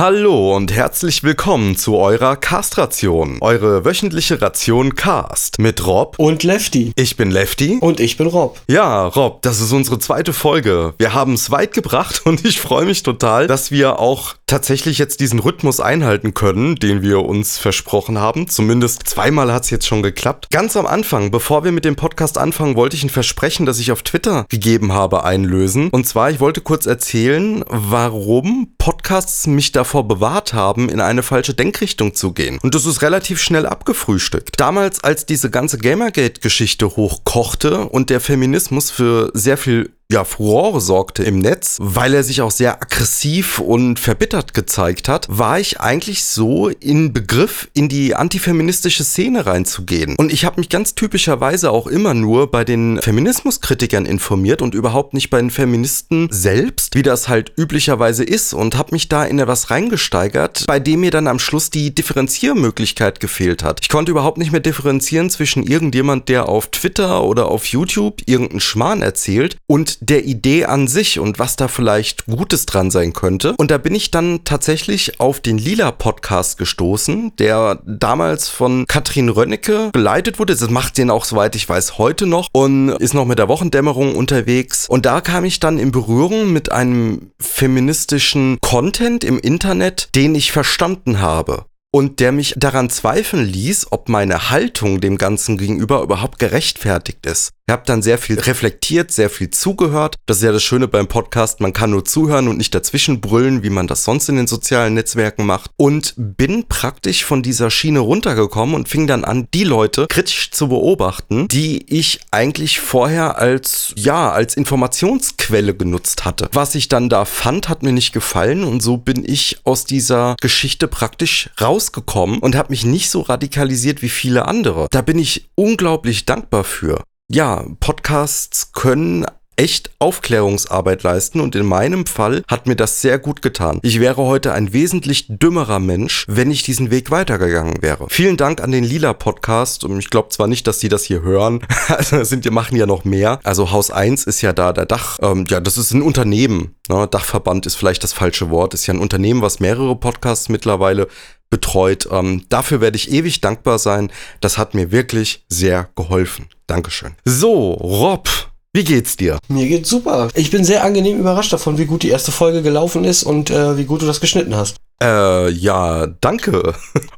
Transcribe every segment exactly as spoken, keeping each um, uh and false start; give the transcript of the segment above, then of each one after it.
Hallo und herzlich willkommen zu eurer Castration, eure wöchentliche Ration Cast mit Rob und Leftee. Ich bin Leftee und ich bin Rob. Ja, Rob, das ist unsere zweite Folge. Wir haben es weit gebracht und ich freue mich total, dass wir auch tatsächlich jetzt diesen Rhythmus einhalten können, den wir uns versprochen haben. Zumindest zweimal hat es jetzt schon geklappt. Ganz am Anfang, bevor wir mit dem Podcast anfangen, wollte ich ein Versprechen, das ich auf Twitter gegeben habe, einlösen. Und zwar, ich wollte kurz erzählen, warum Podcasts mich davon bewahrt haben, in eine falsche Denkrichtung zu gehen. Und das ist relativ schnell abgefrühstückt. Damals, als diese ganze Gamergate-Geschichte hochkochte und der Feminismus für sehr viel ja, Furore sorgte im Netz, weil er sich auch sehr aggressiv und verbittert gezeigt hat, war ich eigentlich so in Begriff, in die antifeministische Szene reinzugehen. Und ich habe mich ganz typischerweise auch immer nur bei den Feminismuskritikern informiert und überhaupt nicht bei den Feministen selbst, wie das halt üblicherweise ist, und habe mich da in etwas reingesteigert, bei dem mir dann am Schluss die Differenziermöglichkeit gefehlt hat. Ich konnte überhaupt nicht mehr differenzieren zwischen irgendjemand, der auf Twitter oder auf YouTube irgendeinen Schmarrn erzählt, und der Idee an sich und was da vielleicht Gutes dran sein könnte. Und da bin ich dann tatsächlich auf den Lila-Podcast gestoßen, der damals von Katrin Rönnecke geleitet wurde. Das macht den auch, soweit ich weiß, heute noch und ist noch mit der Wochendämmerung unterwegs. Und da kam ich dann in Berührung mit einem feministischen Content im Internet, den ich verstanden habe. Und der mich daran zweifeln ließ, ob meine Haltung dem Ganzen gegenüber überhaupt gerechtfertigt ist. Ich habe dann sehr viel reflektiert, sehr viel zugehört. Das ist ja das Schöne beim Podcast, man kann nur zuhören und nicht dazwischen brüllen, wie man das sonst in den sozialen Netzwerken macht. Und bin praktisch von dieser Schiene runtergekommen und fing dann an, die Leute kritisch zu beobachten, die ich eigentlich vorher als, ja, als Informationsquelle genutzt hatte. Was ich dann da fand, hat mir nicht gefallen, und so bin ich aus dieser Geschichte praktisch raus. gekommen und habe mich nicht so radikalisiert wie viele andere. Da bin ich unglaublich dankbar für. Ja, Podcasts können echt Aufklärungsarbeit leisten, und in meinem Fall hat mir das sehr gut getan. Ich wäre heute ein wesentlich dümmerer Mensch, wenn ich diesen Weg weitergegangen wäre. Vielen Dank an den Lila-Podcast, und ich glaube zwar nicht, dass die das hier hören, also sind, wir machen ja noch mehr. Also Haus eins ist ja da, der Dach, ähm, ja, das ist ein Unternehmen, ne? Dachverband ist vielleicht das falsche Wort, ist ja ein Unternehmen, was mehrere Podcasts mittlerweile betreut. Ähm, dafür werde ich ewig dankbar sein. Das hat mir wirklich sehr geholfen. Dankeschön. So, Rob, wie geht's dir? Mir geht's super. Ich bin sehr angenehm überrascht davon, wie gut die erste Folge gelaufen ist und äh, wie gut du das geschnitten hast. Äh, ja, danke.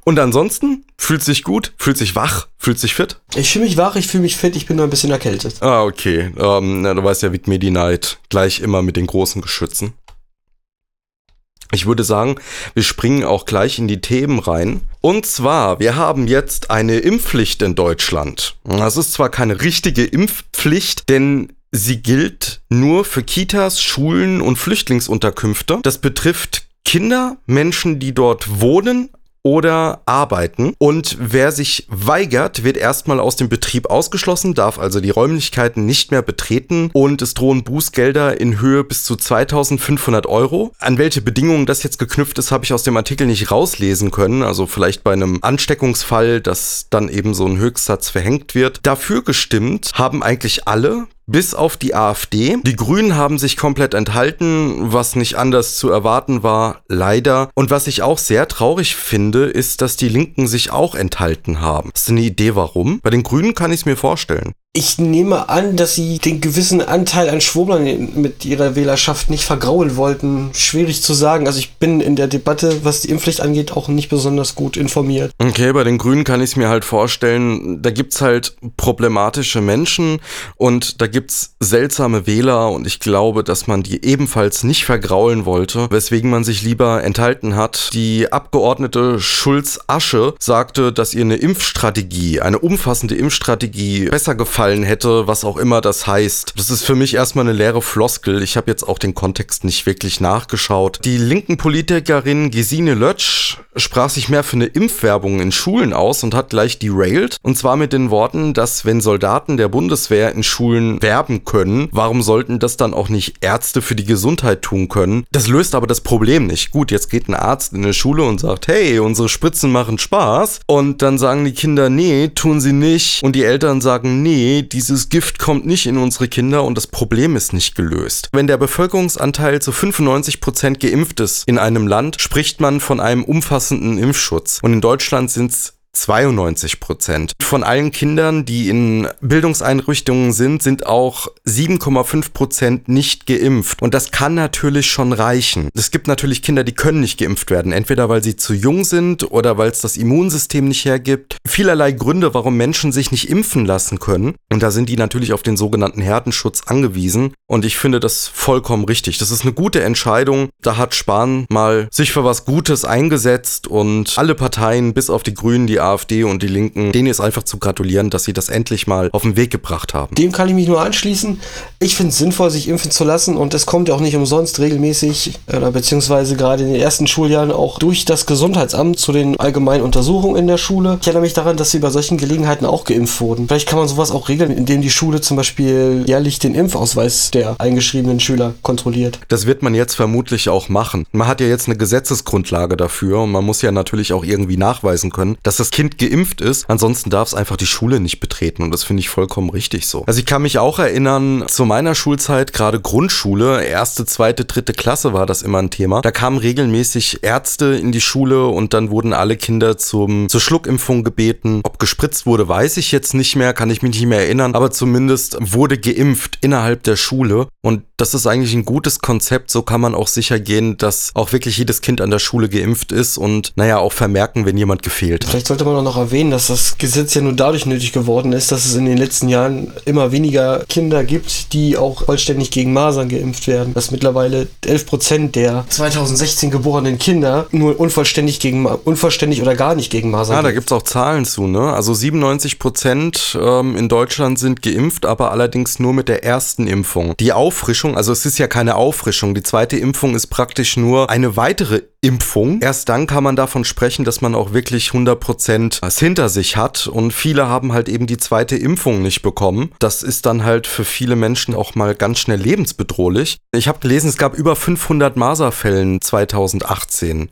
Und ansonsten? Fühlt sich gut? Fühlt sich wach? Fühlt sich fit? Ich fühle mich wach, ich fühle mich fit, ich bin nur ein bisschen erkältet. Ah, okay. Ähm, na, du weißt ja, wie mir die Neid gleich immer mit den großen Geschützen. Ich würde sagen, wir springen auch gleich in die Themen rein. Und zwar, wir haben jetzt eine Impfpflicht in Deutschland. Das ist zwar keine richtige Impfpflicht, denn sie gilt nur für Kitas, Schulen und Flüchtlingsunterkünfte. Das betrifft Kinder, Menschen, die dort wohnen oder arbeiten. Und wer sich weigert, wird erstmal aus dem Betrieb ausgeschlossen, darf also die Räumlichkeiten nicht mehr betreten, und es drohen Bußgelder in Höhe bis zu zweitausendfünfhundert Euro. An welche Bedingungen das jetzt geknüpft ist, habe ich aus dem Artikel nicht rauslesen können. Also vielleicht bei einem Ansteckungsfall, dass dann eben so ein Höchstsatz verhängt wird. Dafür gestimmt haben eigentlich alle, bis auf die AfD. Die Grünen haben sich komplett enthalten, was nicht anders zu erwarten war, leider. Und was ich auch sehr traurig finde, ist, dass die Linken sich auch enthalten haben. Hast du eine Idee, warum? Bei den Grünen kann ich es mir vorstellen. Ich nehme an, dass sie den gewissen Anteil an Schwurblern mit ihrer Wählerschaft nicht vergrauen wollten. Schwierig zu sagen. Also ich bin in der Debatte, was die Impfpflicht angeht, auch nicht besonders gut informiert. Okay, bei den Grünen kann ich es mir halt vorstellen, da gibt's halt problematische Menschen und da gibt's seltsame Wähler, und ich glaube, dass man die ebenfalls nicht vergraulen wollte, weswegen man sich lieber enthalten hat. Die Abgeordnete Schulz-Asche sagte, dass ihr eine Impfstrategie, eine umfassende Impfstrategie besser gefallen hätte, was auch immer das heißt. Das ist für mich erstmal eine leere Floskel. Ich habe jetzt auch den Kontext nicht wirklich nachgeschaut. Die linken Politikerin Gesine Lötzsch sprach sich mehr für eine Impfwerbung in Schulen aus und hat gleich derailed. Und zwar mit den Worten, dass wenn Soldaten der Bundeswehr in Schulen werben können, warum sollten das dann auch nicht Ärzte für die Gesundheit tun können? Das löst aber das Problem nicht. Gut, jetzt geht ein Arzt in eine Schule und sagt, hey, unsere Spritzen machen Spaß. Und dann sagen die Kinder, nee, tun sie nicht. Und die Eltern sagen, nee, nee, dieses Gift kommt nicht in unsere Kinder und das Problem ist nicht gelöst. Wenn der Bevölkerungsanteil zu fünfundneunzig Prozent geimpft ist in einem Land, spricht man von einem umfassenden Impfschutz. Und in Deutschland sind es zweiundneunzig Prozent. Von allen Kindern, die in Bildungseinrichtungen sind, sind auch sieben Komma fünf Prozent nicht geimpft. Und das kann natürlich schon reichen. Es gibt natürlich Kinder, die können nicht geimpft werden. Entweder weil sie zu jung sind oder weil es das Immunsystem nicht hergibt. Vielerlei Gründe, warum Menschen sich nicht impfen lassen können. Und da sind die natürlich auf den sogenannten Herdenschutz angewiesen. Und ich finde das vollkommen richtig. Das ist eine gute Entscheidung. Da hat Spahn mal sich für was Gutes eingesetzt und alle Parteien, bis auf die Grünen, die AfD und die Linken, denen ist einfach zu gratulieren, dass sie das endlich mal auf den Weg gebracht haben. Dem kann ich mich nur anschließen. Ich finde es sinnvoll, sich impfen zu lassen, und es kommt ja auch nicht umsonst regelmäßig oder beziehungsweise gerade in den ersten Schuljahren auch durch das Gesundheitsamt zu den allgemeinen Untersuchungen in der Schule. Ich erinnere mich daran, dass sie bei solchen Gelegenheiten auch geimpft wurden. Vielleicht kann man sowas auch regeln, indem die Schule zum Beispiel jährlich den Impfausweis der eingeschriebenen Schüler kontrolliert. Das wird man jetzt vermutlich auch machen. Man hat ja jetzt eine Gesetzesgrundlage dafür und man muss ja natürlich auch irgendwie nachweisen können, dass das Kind geimpft ist. Ansonsten darf es einfach die Schule nicht betreten, und das finde ich vollkommen richtig so. Also ich kann mich auch erinnern, zu meiner Schulzeit, gerade Grundschule, erste, zweite, dritte Klasse war das immer ein Thema. Da kamen regelmäßig Ärzte in die Schule und dann wurden alle Kinder zum, zur Schluckimpfung gebeten. Ob gespritzt wurde, weiß ich jetzt nicht mehr, kann ich mich nicht mehr erinnern, aber zumindest wurde geimpft innerhalb der Schule, und das ist eigentlich ein gutes Konzept. So kann man auch sicher gehen, dass auch wirklich jedes Kind an der Schule geimpft ist und naja, auch vermerken, wenn jemand gefehlt hat. Vielleicht sollte man auch noch erwähnen, dass das Gesetz ja nur dadurch nötig geworden ist, dass es in den letzten Jahren immer weniger Kinder gibt, die auch vollständig gegen Masern geimpft werden. Dass mittlerweile elf Prozent der zweitausendsechzehn geborenen Kinder nur unvollständig gegen unvollständig oder gar nicht gegen Masern. Ja, da gibt es auch Zahlen zu, ne? Also siebenundneunzig Prozent ähm, in Deutschland sind geimpft, aber allerdings nur mit der ersten Impfung. Die Auffrischung, also es ist ja keine Auffrischung, die zweite Impfung ist praktisch nur eine weitere Impfung. Erst dann kann man davon sprechen, dass man auch wirklich hundert Prozent was hinter sich hat, und viele haben halt eben die zweite Impfung nicht bekommen. Das ist dann halt für viele Menschen auch mal ganz schnell lebensbedrohlich. Ich habe gelesen, es gab über fünfhundert Masernfälle zweitausendachtzehn.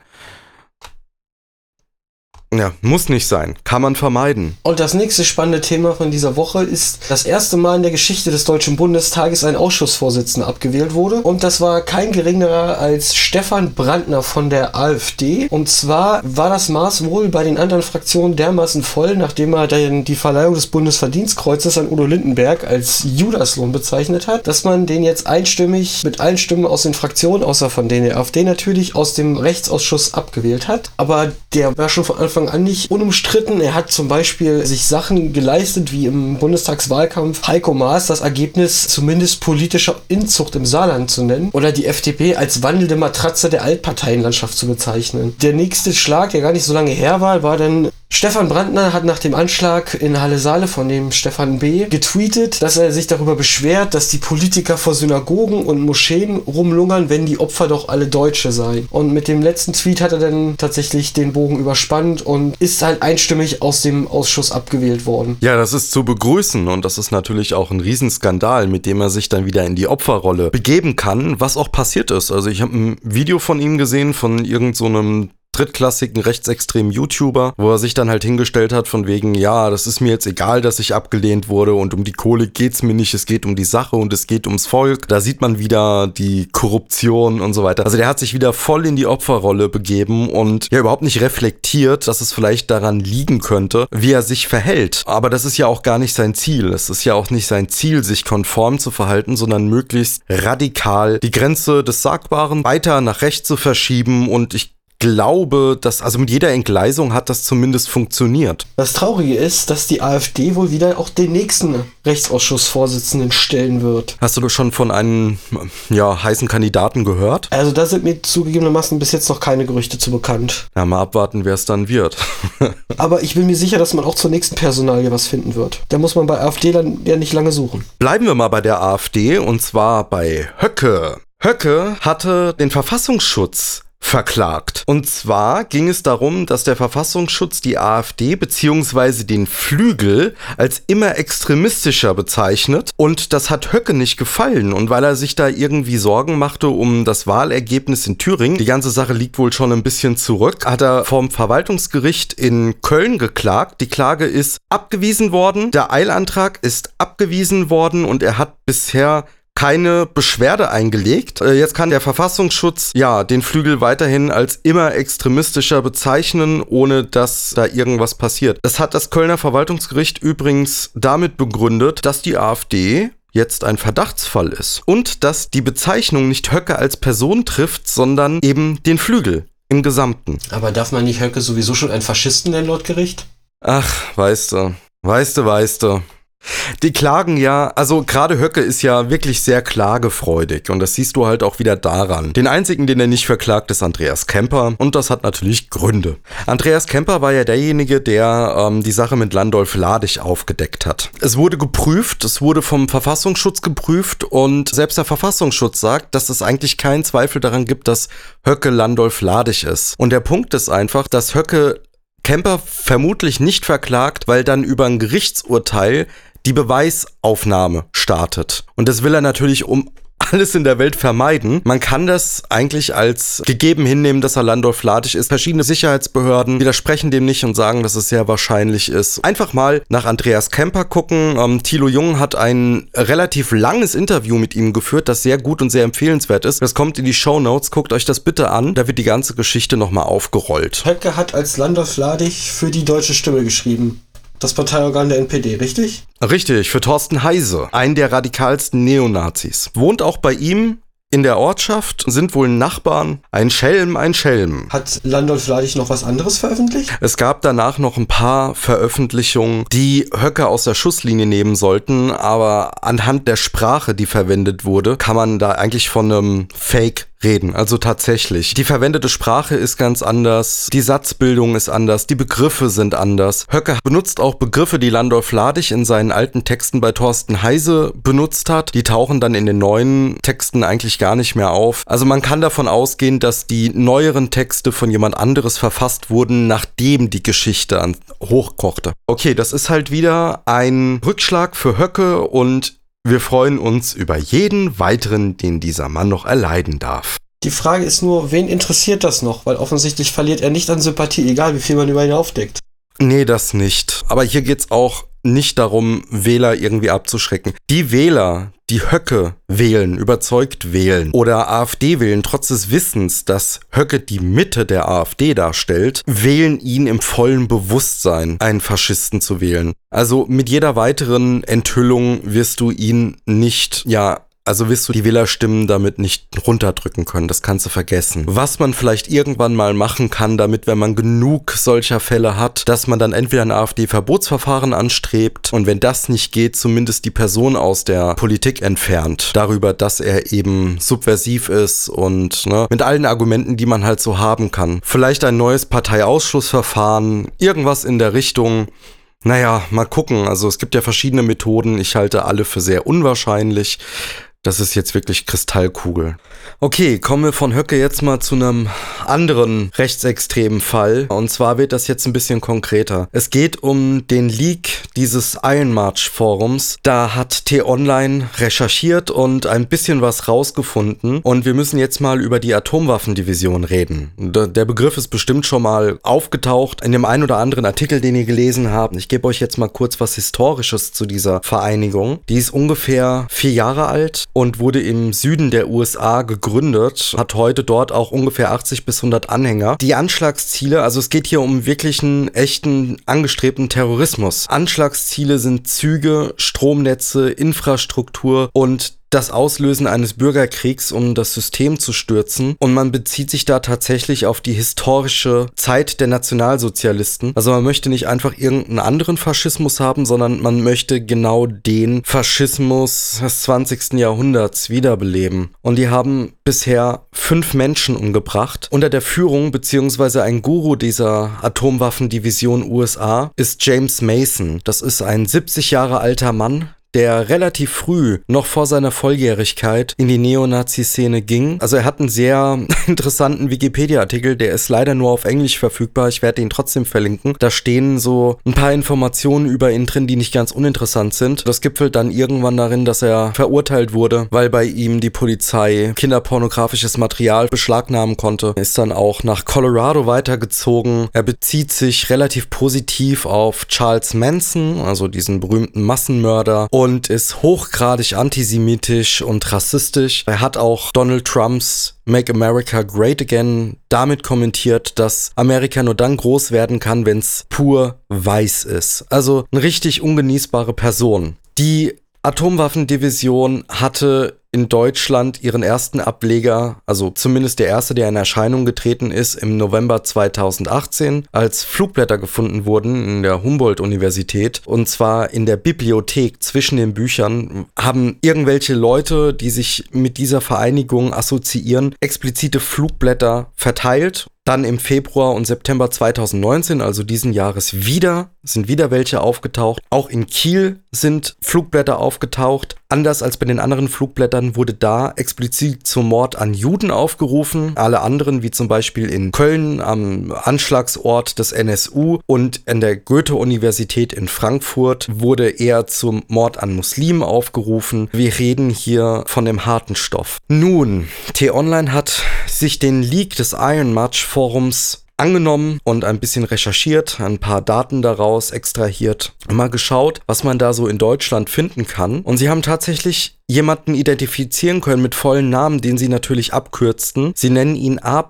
Ja, muss nicht sein. Kann man vermeiden. Und das nächste spannende Thema von dieser Woche ist, das erste Mal in der Geschichte des Deutschen Bundestages ein Ausschussvorsitzender abgewählt wurde. Und das war kein geringerer als Stefan Brandner von der AfD. Und zwar war das Maß wohl bei den anderen Fraktionen dermaßen voll, nachdem er den, die Verleihung des Bundesverdienstkreuzes an Udo Lindenberg als Judaslohn bezeichnet hat, dass man den jetzt einstimmig mit allen Stimmen aus den Fraktionen, außer von denen der AfD natürlich, aus dem Rechtsausschuss abgewählt hat. Aber der war schon von Anfang an nicht unumstritten. Er hat zum Beispiel sich Sachen geleistet, wie im Bundestagswahlkampf Heiko Maas das Ergebnis zumindest politischer Inzucht im Saarland zu nennen oder die F D P als wandelnde Matratze der Altparteienlandschaft zu bezeichnen. Der nächste Schlag, der gar nicht so lange her war, war dann, Stefan Brandner hat nach dem Anschlag in Halle-Saale von dem Stefan B. getweetet, dass er sich darüber beschwert, dass die Politiker vor Synagogen und Moscheen rumlungern, wenn die Opfer doch alle Deutsche seien. Und mit dem letzten Tweet hat er dann tatsächlich den Bogen überspannt und ist halt einstimmig aus dem Ausschuss abgewählt worden. Ja, das ist zu begrüßen, und das ist natürlich auch ein Riesenskandal, mit dem er sich dann wieder in die Opferrolle begeben kann, was auch passiert ist. Also ich habe ein Video von ihm gesehen, von irgend so einem drittklassigen rechtsextremen YouTuber, wo er sich dann halt hingestellt hat von wegen, ja, das ist mir jetzt egal, dass ich abgelehnt wurde und um die Kohle geht's mir nicht, es geht um die Sache und es geht ums Volk. Da sieht man wieder die Korruption und so weiter. Also der hat sich wieder voll in die Opferrolle begeben und ja überhaupt nicht reflektiert, dass es vielleicht daran liegen könnte, wie er sich verhält. Aber das ist ja auch gar nicht sein Ziel. Es ist ja auch nicht sein Ziel, sich konform zu verhalten, sondern möglichst radikal die Grenze des Sagbaren weiter nach rechts zu verschieben, und ich glaube, dass, also mit jeder Entgleisung hat das zumindest funktioniert. Das Traurige ist, dass die AfD wohl wieder auch den nächsten Rechtsausschussvorsitzenden stellen wird. Hast du schon von einem, ja, heißen Kandidaten gehört? Also da sind mir zugegebenermaßen bis jetzt noch keine Gerüchte zu bekannt. Ja, mal abwarten, wer es dann wird. Aber ich bin mir sicher, dass man auch zur nächsten Personalie was finden wird. Da muss man bei AfD dann ja nicht lange suchen. Bleiben wir mal bei der AfD, und zwar bei Höcke. Höcke hatte den Verfassungsschutz verklagt. Und zwar ging es darum, dass der Verfassungsschutz die AfD bzw. den Flügel als immer extremistischer bezeichnet, und das hat Höcke nicht gefallen, und weil er sich da irgendwie Sorgen machte um das Wahlergebnis in Thüringen, die ganze Sache liegt wohl schon ein bisschen zurück, hat er vom Verwaltungsgericht in Köln geklagt. Die Klage ist abgewiesen worden, der Eilantrag ist abgewiesen worden und er hat bisher keine Beschwerde eingelegt. Jetzt kann der Verfassungsschutz ja den Flügel weiterhin als immer extremistischer bezeichnen, ohne dass da irgendwas passiert. Das hat das Kölner Verwaltungsgericht übrigens damit begründet, dass die AfD jetzt ein Verdachtsfall ist und dass die Bezeichnung nicht Höcke als Person trifft, sondern eben den Flügel im Gesamten. Aber darf man nicht Höcke sowieso schon einen Faschisten nennen laut Gericht? Ach, weißt du, weißt du, weißt du. Die klagen ja, also gerade Höcke ist ja wirklich sehr klagefreudig und das siehst du halt auch wieder daran. Den einzigen, den er nicht verklagt, ist Andreas Kemper und das hat natürlich Gründe. Andreas Kemper war ja derjenige, der ähm, die Sache mit Landolf Ladig aufgedeckt hat. Es wurde geprüft, es wurde vom Verfassungsschutz geprüft und selbst der Verfassungsschutz sagt, dass es eigentlich keinen Zweifel daran gibt, dass Höcke Landolf Ladig ist. Und der Punkt ist einfach, dass Höcke Kemper vermutlich nicht verklagt, weil dann über ein Gerichtsurteil die Beweisaufnahme startet. Und das will er natürlich um alles in der Welt vermeiden. Man kann das eigentlich als gegeben hinnehmen, dass er Landolf Ladig ist. Verschiedene Sicherheitsbehörden widersprechen dem nicht und sagen, dass es sehr wahrscheinlich ist. Einfach mal nach Andreas Kemper gucken. Ähm, Thilo Jung hat ein relativ langes Interview mit ihm geführt, das sehr gut und sehr empfehlenswert ist. Das kommt in die Shownotes. Guckt euch das bitte an. Da wird die ganze Geschichte nochmal aufgerollt. Höcke hat als Landolf Ladig für die Deutsche Stimme geschrieben. Das Parteiorgan der N P D, richtig? Richtig, für Thorsten Heise, einen der radikalsten Neonazis. Wohnt auch bei ihm in der Ortschaft, sind wohl Nachbarn. Ein Schelm, ein Schelm. Hat Landolf Ladig noch was anderes veröffentlicht? Es gab danach noch ein paar Veröffentlichungen, die Höcke aus der Schusslinie nehmen sollten, aber anhand der Sprache, die verwendet wurde, kann man da eigentlich von einem Fake reden, also tatsächlich. Die verwendete Sprache ist ganz anders, die Satzbildung ist anders, die Begriffe sind anders. Höcke benutzt auch Begriffe, die Landolf Ladig in seinen alten Texten bei Thorsten Heise benutzt hat. Die tauchen dann in den neuen Texten eigentlich gar nicht mehr auf. Also man kann davon ausgehen, dass die neueren Texte von jemand anderes verfasst wurden, nachdem die Geschichte an- hochkochte. Okay, das ist halt wieder ein Rückschlag für Höcke und wir freuen uns über jeden weiteren, den dieser Mann noch erleiden darf. Die Frage ist nur, wen interessiert das noch? Weil offensichtlich verliert er nicht an Sympathie, egal wie viel man über ihn aufdeckt. Nee, das nicht. Aber hier geht's auch nicht darum, Wähler irgendwie abzuschrecken. Die Wähler, die Höcke wählen, überzeugt wählen oder AfD wählen, trotz des Wissens, dass Höcke die Mitte der AfD darstellt, wählen ihn im vollen Bewusstsein, einen Faschisten zu wählen. Also mit jeder weiteren Enthüllung wirst du ihn nicht, ja, also wirst du die Wählerstimmen damit nicht runterdrücken können, das kannst du vergessen. Was man vielleicht irgendwann mal machen kann, damit, wenn man genug solcher Fälle hat, dass man dann entweder ein AfD-Verbotsverfahren anstrebt und wenn das nicht geht, zumindest die Person aus der Politik entfernt, darüber, dass er eben subversiv ist und ne, mit allen Argumenten, die man halt so haben kann. Vielleicht ein neues Parteiausschlussverfahren, irgendwas in der Richtung. Naja, mal gucken. Also es gibt ja verschiedene Methoden. Ich halte alle für sehr unwahrscheinlich. Das ist jetzt wirklich Kristallkugel. Okay, kommen wir von Höcke jetzt mal zu einem anderen rechtsextremen Fall. Und zwar wird das jetzt ein bisschen konkreter. Es geht um den Leak dieses Iron March Forums. Da hat T-Online recherchiert und ein bisschen was rausgefunden. Und wir müssen jetzt mal über die Atomwaffendivision reden. Der Begriff ist bestimmt schon mal aufgetaucht in dem einen oder anderen Artikel, den ihr gelesen habt. Ich gebe euch jetzt mal kurz was Historisches zu dieser Vereinigung. Die ist ungefähr vier Jahre alt und wurde im Süden der U S A gegründet, hat heute dort auch ungefähr achtzig bis hundert Anhänger. Die Anschlagsziele, also es geht hier um wirklichen, echten, angestrebten Terrorismus. Anschlagsziele sind Züge, Stromnetze, Infrastruktur und das Auslösen eines Bürgerkriegs, um das System zu stürzen. Und man bezieht sich da tatsächlich auf die historische Zeit der Nationalsozialisten. Also man möchte nicht einfach irgendeinen anderen Faschismus haben, sondern man möchte genau den Faschismus des zwanzigsten Jahrhunderts wiederbeleben. Und die haben bisher fünf Menschen umgebracht. Unter der Führung bzw. ein Guru dieser Atomwaffendivision U S A ist James Mason. Das ist ein siebzig Jahre alter Mann, der relativ früh, noch vor seiner Volljährigkeit, in die Neonazi-Szene ging. Also er hat einen sehr interessanten Wikipedia-Artikel, der ist leider nur auf Englisch verfügbar, ich werde ihn trotzdem verlinken. Da stehen so ein paar Informationen über ihn drin, die nicht ganz uninteressant sind. Das gipfelt dann irgendwann darin, dass er verurteilt wurde, weil bei ihm die Polizei kinderpornografisches Material beschlagnahmen konnte. Er ist dann auch nach Colorado weitergezogen. Er bezieht sich relativ positiv auf Charles Manson, also diesen berühmten Massenmörder, und ist hochgradig antisemitisch und rassistisch. Er hat auch Donald Trumps Make America Great Again damit kommentiert, dass Amerika nur dann groß werden kann, wenn es pur weiß ist. Also eine richtig ungenießbare Person. Die Atomwaffendivision hatte in Deutschland ihren ersten Ableger, also zumindest der erste, der in Erscheinung getreten ist, im November zweitausendachtzehn, als Flugblätter gefunden wurden in der Humboldt-Universität. Und zwar in der Bibliothek zwischen den Büchern haben irgendwelche Leute, die sich mit dieser Vereinigung assoziieren, explizite Flugblätter verteilt. Dann im Februar und September zweitausendneunzehn, also diesen Jahres, wieder, sind wieder welche aufgetaucht. Auch in Kiel sind Flugblätter aufgetaucht. Anders als bei den anderen Flugblättern wurde da explizit zum Mord an Juden aufgerufen. Alle anderen, wie zum Beispiel in Köln am Anschlagsort des N S U und an der Goethe-Universität in Frankfurt, wurde eher zum Mord an Muslimen aufgerufen. Wir reden hier von dem harten Stoff. Nun, T-Online hat sich den Leak des Iron March Forums angenommen und ein bisschen recherchiert, ein paar Daten daraus extrahiert, mal geschaut, was man da so in Deutschland finden kann. Und sie haben tatsächlich jemanden identifizieren können mit vollen Namen, den sie natürlich abkürzten. Sie nennen ihn A.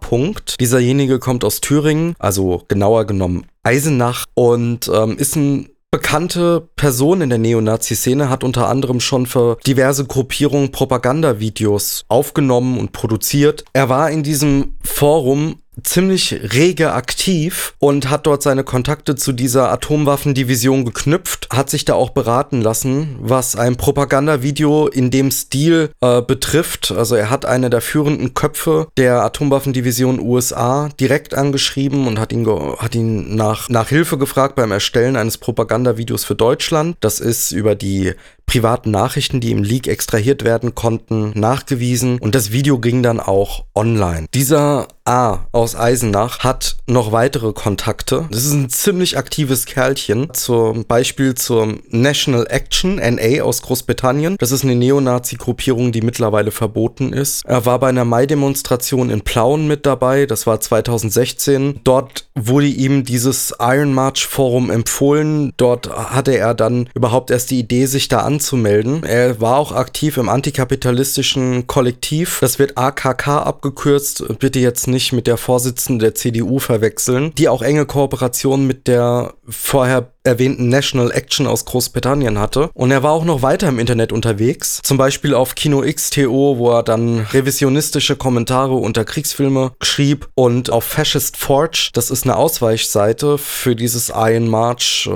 Dieserjenige kommt aus Thüringen, also genauer genommen Eisenach, und ähm, ist ein bekannte Person in der Neonazi-Szene, hat unter anderem schon für diverse Gruppierungen Propagandavideos aufgenommen und produziert. Er war in diesem Forum ziemlich rege aktiv und hat dort seine Kontakte zu dieser Atomwaffendivision geknüpft, hat sich da auch beraten lassen, was ein Propagandavideo in dem Stil äh, betrifft. Also er hat eine der führenden Köpfe der Atomwaffendivision U S A direkt angeschrieben und hat ihn, ge- hat ihn nach, nach Hilfe gefragt beim Erstellen eines Propagandavideos für Deutschland. Das ist über die privaten Nachrichten, die im Leak extrahiert werden konnten, nachgewiesen, und das Video ging dann auch online. Dieser A aus Eisenach hat noch weitere Kontakte. Das ist ein ziemlich aktives Kerlchen, zum Beispiel zur National Action, N A, aus Großbritannien. Das ist eine Neonazi-Gruppierung, die mittlerweile verboten ist. Er war bei einer Mai-Demonstration in Plauen mit dabei, das war zweitausendsechzehn. Dort wurde ihm dieses Iron March Forum empfohlen. Dort hatte er dann überhaupt erst die Idee, sich da anzumelden. Anzumelden. Er war auch aktiv im antikapitalistischen Kollektiv. Das wird A K K abgekürzt. Bitte jetzt nicht mit der Vorsitzenden der C D U verwechseln, die auch enge Kooperationen mit der vorher erwähnten National Action aus Großbritannien hatte. Und er war auch noch weiter im Internet unterwegs. Zum Beispiel auf Kino X T O, wo er dann revisionistische Kommentare unter Kriegsfilme schrieb, und auf Fascist Forge. Das ist eine Ausweichseite für dieses Iron March. Ich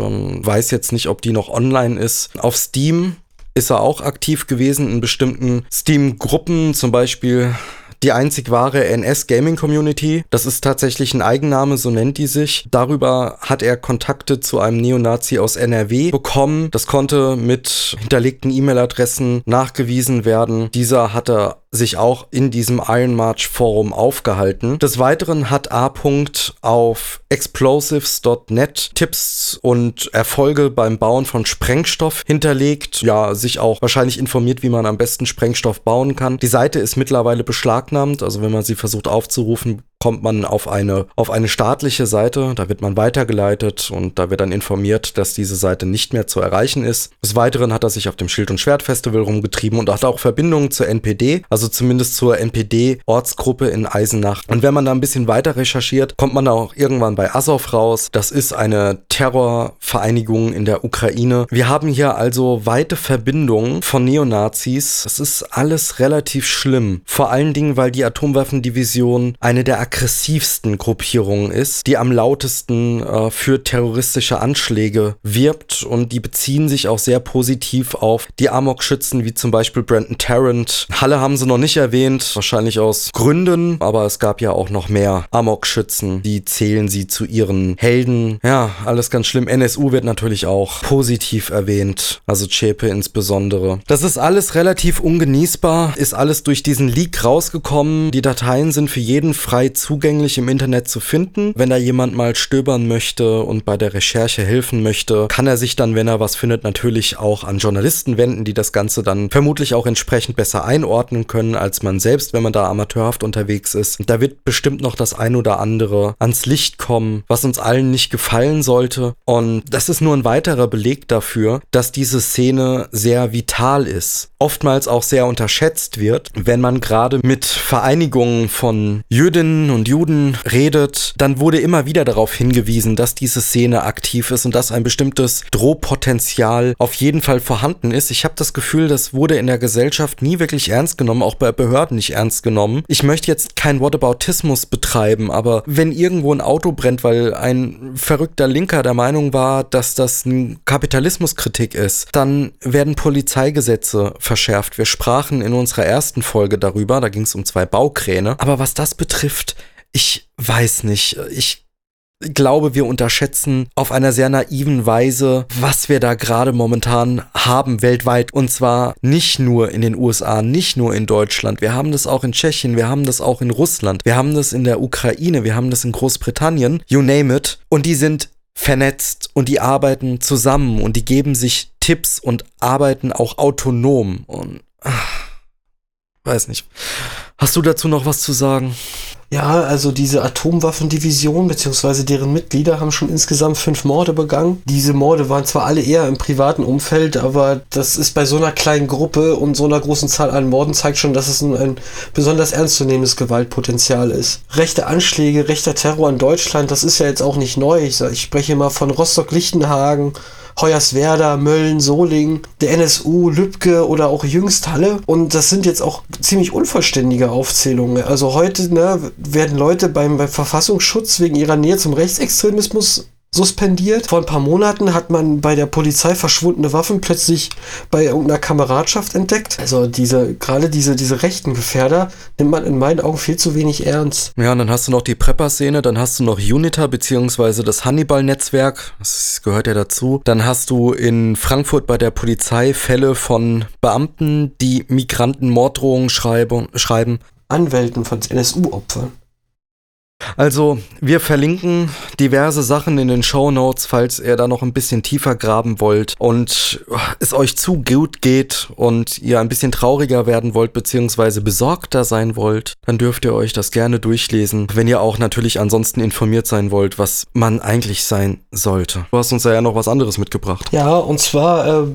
weiß jetzt nicht, ob die noch online ist. Auf Steam ist er auch aktiv gewesen in bestimmten Steam-Gruppen, zum Beispiel die einzig wahre N S-Gaming-Community. Das ist tatsächlich ein Eigenname, so nennt die sich. Darüber hat er Kontakte zu einem Neonazi aus N R W bekommen. Das konnte mit hinterlegten E-Mail-Adressen nachgewiesen werden. Dieser hatte sich auch in diesem Iron March Forum aufgehalten. Des Weiteren hat A. auf explosives Punkt net Tipps und Erfolge beim Bauen von Sprengstoff hinterlegt. Ja, sich auch wahrscheinlich informiert, wie man am besten Sprengstoff bauen kann. Die Seite ist mittlerweile beschlagnahmt, also wenn man sie versucht aufzurufen, kommt man auf eine, auf eine staatliche Seite, da wird man weitergeleitet und da wird dann informiert, dass diese Seite nicht mehr zu erreichen ist. Des Weiteren hat er sich auf dem Schild- und Schwert-Festival rumgetrieben und hat auch Verbindungen zur N P D, also zumindest zur N P D-Ortsgruppe in Eisenach. Und wenn man da ein bisschen weiter recherchiert, kommt man da auch irgendwann bei Azov raus. Das ist eine Terrorvereinigung in der Ukraine. Wir haben hier also weite Verbindungen von Neonazis. Das ist alles relativ schlimm. Vor allen Dingen, weil die Atomwaffendivision eine der aggressivsten Gruppierung ist, die am lautesten äh, für terroristische Anschläge wirbt, und die beziehen sich auch sehr positiv auf die Amokschützen, wie zum Beispiel Brandon Tarrant. Halle haben sie noch noch nicht erwähnt, wahrscheinlich aus Gründen, aber es gab ja auch noch mehr Amokschützen, die zählen sie zu ihren Helden. Ja, alles ganz schlimm. N S U wird natürlich auch positiv erwähnt, also Zschäpe insbesondere. Das ist alles relativ ungenießbar, ist alles durch diesen Leak rausgekommen. Die Dateien sind für jeden frei zugänglich im Internet zu finden. Wenn da jemand mal stöbern möchte und bei der Recherche helfen möchte, kann er sich dann, wenn er was findet, natürlich auch an Journalisten wenden, die das Ganze dann vermutlich auch entsprechend besser einordnen können als man selbst, wenn man da amateurhaft unterwegs ist. Da wird bestimmt noch das ein oder andere ans Licht kommen, was uns allen nicht gefallen sollte. Und das ist nur ein weiterer Beleg dafür, dass diese Szene sehr vital ist. Oftmals auch sehr unterschätzt wird, wenn man gerade mit Vereinigungen von Jüdinnen und Juden redet, dann wurde immer wieder darauf hingewiesen, dass diese Szene aktiv ist und dass ein bestimmtes Drohpotenzial auf jeden Fall vorhanden ist. Ich habe das Gefühl, das wurde in der Gesellschaft nie wirklich ernst genommen, auch bei Behörden nicht ernst genommen. Ich möchte jetzt kein Whataboutismus betreiben, aber wenn irgendwo ein Auto brennt, weil ein verrückter Linker der Meinung war, dass das eine Kapitalismuskritik ist, dann werden Polizeigesetze verschärft. Wir sprachen in unserer ersten Folge darüber, da ging es um zwei Baukräne. Aber was das betrifft, ich weiß nicht. Ich glaube, wir unterschätzen auf einer sehr naiven Weise, was wir da gerade momentan haben weltweit. Und zwar nicht nur in den U S A, nicht nur in Deutschland. Wir haben das auch in Tschechien, wir haben das auch in Russland, wir haben das in der Ukraine, wir haben das in Großbritannien, you name it. Und die sind vernetzt und die arbeiten zusammen und die geben sich Tipps und arbeiten auch autonom und ach, weiß nicht. Hast du dazu noch was zu sagen? Ja, also diese Atomwaffendivision bzw. deren Mitglieder haben schon insgesamt fünf Morde begangen. Diese Morde waren zwar alle eher im privaten Umfeld, aber das ist bei so einer kleinen Gruppe und so einer großen Zahl an Morden zeigt schon, dass es ein, ein besonders ernstzunehmendes Gewaltpotenzial ist. Rechte Anschläge, rechter Terror in Deutschland, das ist ja jetzt auch nicht neu. Ich, ich spreche mal von Rostock-Lichtenhagen, Hoyerswerda, Mölln, Solingen, der N S U, Lübcke oder auch jüngst Halle. Und das sind jetzt auch ziemlich unvollständige Aufzählungen. Also heute ne, werden Leute beim, beim Verfassungsschutz wegen ihrer Nähe zum Rechtsextremismus suspendiert. Vor ein paar Monaten hat man bei der Polizei verschwundene Waffen plötzlich bei irgendeiner Kameradschaft entdeckt. Also diese, gerade diese, diese rechten Gefährder nimmt man in meinen Augen viel zu wenig ernst. Ja, und dann hast du noch die Prepper-Szene, dann hast du noch UNITA bzw. das Hannibal-Netzwerk, das gehört ja dazu. Dann hast du in Frankfurt bei der Polizei Fälle von Beamten, die Migranten Morddrohungen schreiben. Anwälten von N S U-Opfern. Also, wir verlinken diverse Sachen in den Shownotes, falls ihr da noch ein bisschen tiefer graben wollt und es euch zu gut geht und ihr ein bisschen trauriger werden wollt beziehungsweise besorgter sein wollt, dann dürft ihr euch das gerne durchlesen, wenn ihr auch natürlich ansonsten informiert sein wollt, was man eigentlich sein sollte. Du hast uns ja noch was anderes mitgebracht. Ja, und zwar äh,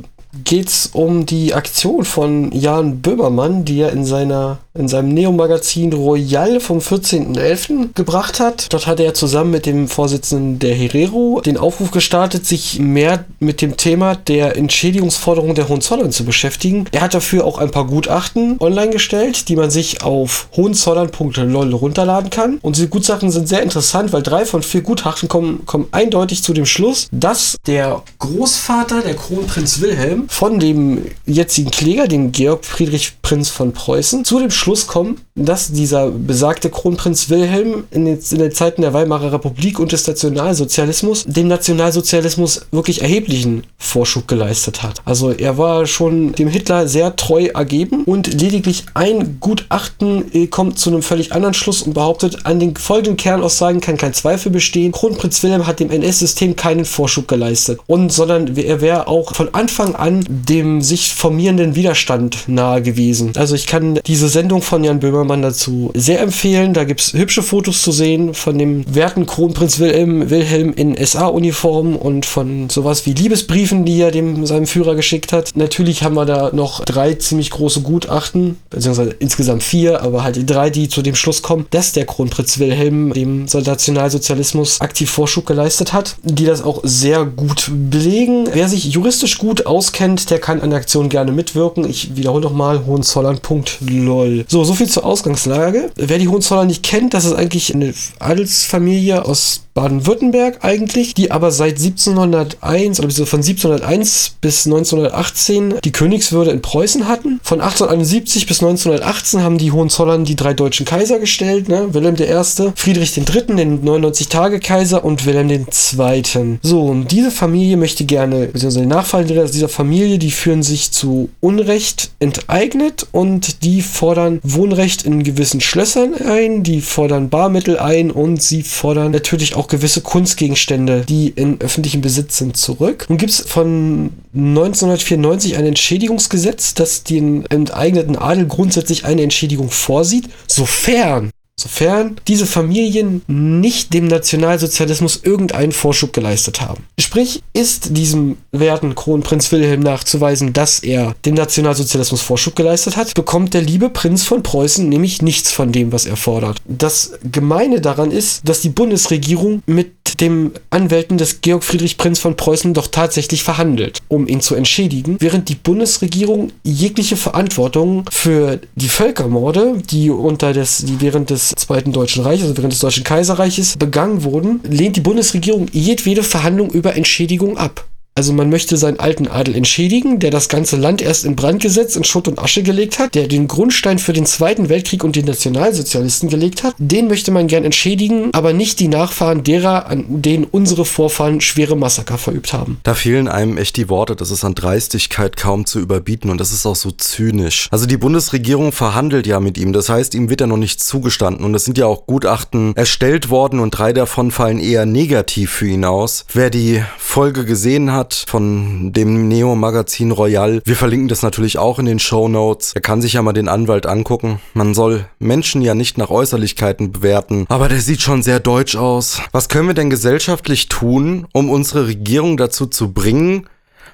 geht's um die Aktion von Jan Böhmermann, die er in seiner in seinem Neo-Magazin Royal vom vierzehnten elften gebracht hat. Dort hat er zusammen mit dem Vorsitzenden der Herero den Aufruf gestartet, sich mehr mit dem Thema der Entschädigungsforderung der Hohenzollern zu beschäftigen. Er hat dafür auch ein paar Gutachten online gestellt, die man sich auf hohenzollern punkt lol runterladen kann. Und diese Gutachten sind sehr interessant, weil drei von vier Gutachten kommen, kommen eindeutig zu dem Schluss, dass der Großvater, der Kronprinz Wilhelm, von dem jetzigen Kläger, dem Georg Friedrich Prinz von Preußen, zu dem Schluss kommen, dass dieser besagte Kronprinz Wilhelm in den, in den Zeiten der Weimarer Republik und des Nationalsozialismus dem Nationalsozialismus wirklich erheblichen Vorschub geleistet hat. Also er war schon dem Hitler sehr treu ergeben und lediglich ein Gutachten kommt zu einem völlig anderen Schluss und behauptet, an den folgenden Kernaussagen kann kein Zweifel bestehen. Kronprinz Wilhelm hat dem N S-System keinen Vorschub geleistet, und sondern er wäre auch von Anfang an dem sich formierenden Widerstand nahe gewesen. Also ich kann diese Sendung von Jan Böhmermann dazu sehr empfehlen. Da gibt es hübsche Fotos zu sehen von dem werten Kronprinz Wilhelm, Wilhelm in S A-Uniform und von sowas wie Liebesbriefen, die er dem seinem Führer geschickt hat. Natürlich haben wir da noch drei ziemlich große Gutachten, beziehungsweise insgesamt vier, aber halt drei, die zu dem Schluss kommen, dass der Kronprinz Wilhelm dem Nationalsozialismus aktiv Vorschub geleistet hat, die das auch sehr gut belegen. Wer sich juristisch gut auskennt, der kann an der Aktion gerne mitwirken. Ich wiederhole nochmal hohenzollern punkt lol. So, so viel zur Ausgangslage. Wer die Hohenzollern nicht kennt, das ist eigentlich eine Adelsfamilie aus Baden-Württemberg eigentlich, die aber seit siebzehnhunderteins, also von siebzehnhunderteins bis neunzehnhundertachtzehn die Königswürde in Preußen hatten. Von achtzehnhunderteinundsiebzig bis neunzehnhundertachtzehn haben die Hohenzollern die drei deutschen Kaiser gestellt, ne? Wilhelm der Erste, Friedrich der Dritte, den neunundneunzig-Tage-Kaiser und Wilhelm der Zweite So, und diese Familie möchte gerne, beziehungsweise die Nachfolger dieser Familie, die führen sich zu Unrecht enteignet und die fordern Wohnrecht in gewissen Schlössern ein, die fordern Barmittel ein und sie fordern natürlich auch gewisse Kunstgegenstände, die in öffentlichem Besitz sind, zurück. Nun gibt es von neunzehnhundertvierundneunzig ein Entschädigungsgesetz, das den enteigneten Adel grundsätzlich eine Entschädigung vorsieht, sofern Sofern diese Familien nicht dem Nationalsozialismus irgendeinen Vorschub geleistet haben. Sprich, ist diesem werten Kronprinz Wilhelm nachzuweisen, dass er dem Nationalsozialismus Vorschub geleistet hat, bekommt der liebe Prinz von Preußen nämlich nichts von dem, was er fordert. Das Gemeine daran ist, dass die Bundesregierung mit dem Anwälten des Georg Friedrich Prinz von Preußen doch tatsächlich verhandelt, um ihn zu entschädigen, während die Bundesregierung jegliche Verantwortung für die Völkermorde, die unter des, die während des Zweiten Deutschen Reiches, also während des Deutschen Kaiserreiches, begangen wurden, lehnt die Bundesregierung jedwede Verhandlung über Entschädigung ab. Also man möchte seinen alten Adel entschädigen, der das ganze Land erst in Brand gesetzt, in Schutt und Asche gelegt hat, der den Grundstein für den Zweiten Weltkrieg und die Nationalsozialisten gelegt hat. Den möchte man gern entschädigen, aber nicht die Nachfahren derer, an denen unsere Vorfahren schwere Massaker verübt haben. Da fehlen einem echt die Worte. Das ist an Dreistigkeit kaum zu überbieten und das ist auch so zynisch. Also die Bundesregierung verhandelt ja mit ihm. Das heißt, ihm wird ja noch nicht zugestanden und es sind ja auch Gutachten erstellt worden und drei davon fallen eher negativ für ihn aus. Wer die Folge gesehen hat, von dem Neo-Magazin Royal. Wir verlinken das natürlich auch in den Shownotes. Er kann sich ja mal den Anwalt angucken. Man soll Menschen ja nicht nach Äußerlichkeiten bewerten, aber der sieht schon sehr deutsch aus. Was können wir denn gesellschaftlich tun, um unsere Regierung dazu zu bringen,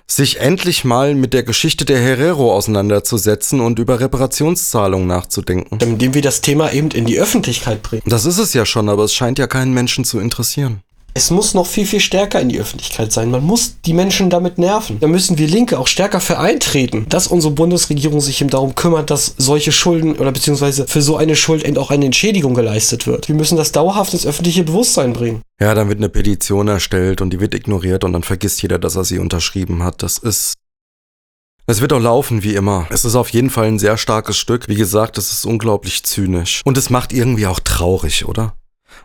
sich endlich mal mit der Geschichte der Herero auseinanderzusetzen und über Reparationszahlungen nachzudenken? Indem wir das Thema eben in die Öffentlichkeit bringen. Das ist es ja schon, aber es scheint ja keinen Menschen zu interessieren. Es muss noch viel, viel stärker in die Öffentlichkeit sein. Man muss die Menschen damit nerven. Da müssen wir Linke auch stärker für eintreten, dass unsere Bundesregierung sich eben darum kümmert, dass solche Schulden oder beziehungsweise für so eine Schuld eben auch eine Entschädigung geleistet wird. Wir müssen das dauerhaft ins öffentliche Bewusstsein bringen. Ja, dann wird eine Petition erstellt und die wird ignoriert und dann vergisst jeder, dass er sie unterschrieben hat. Das ist... Es wird auch laufen, wie immer. Es ist auf jeden Fall ein sehr starkes Stück. Wie gesagt, es ist unglaublich zynisch. Und es macht irgendwie auch traurig, oder?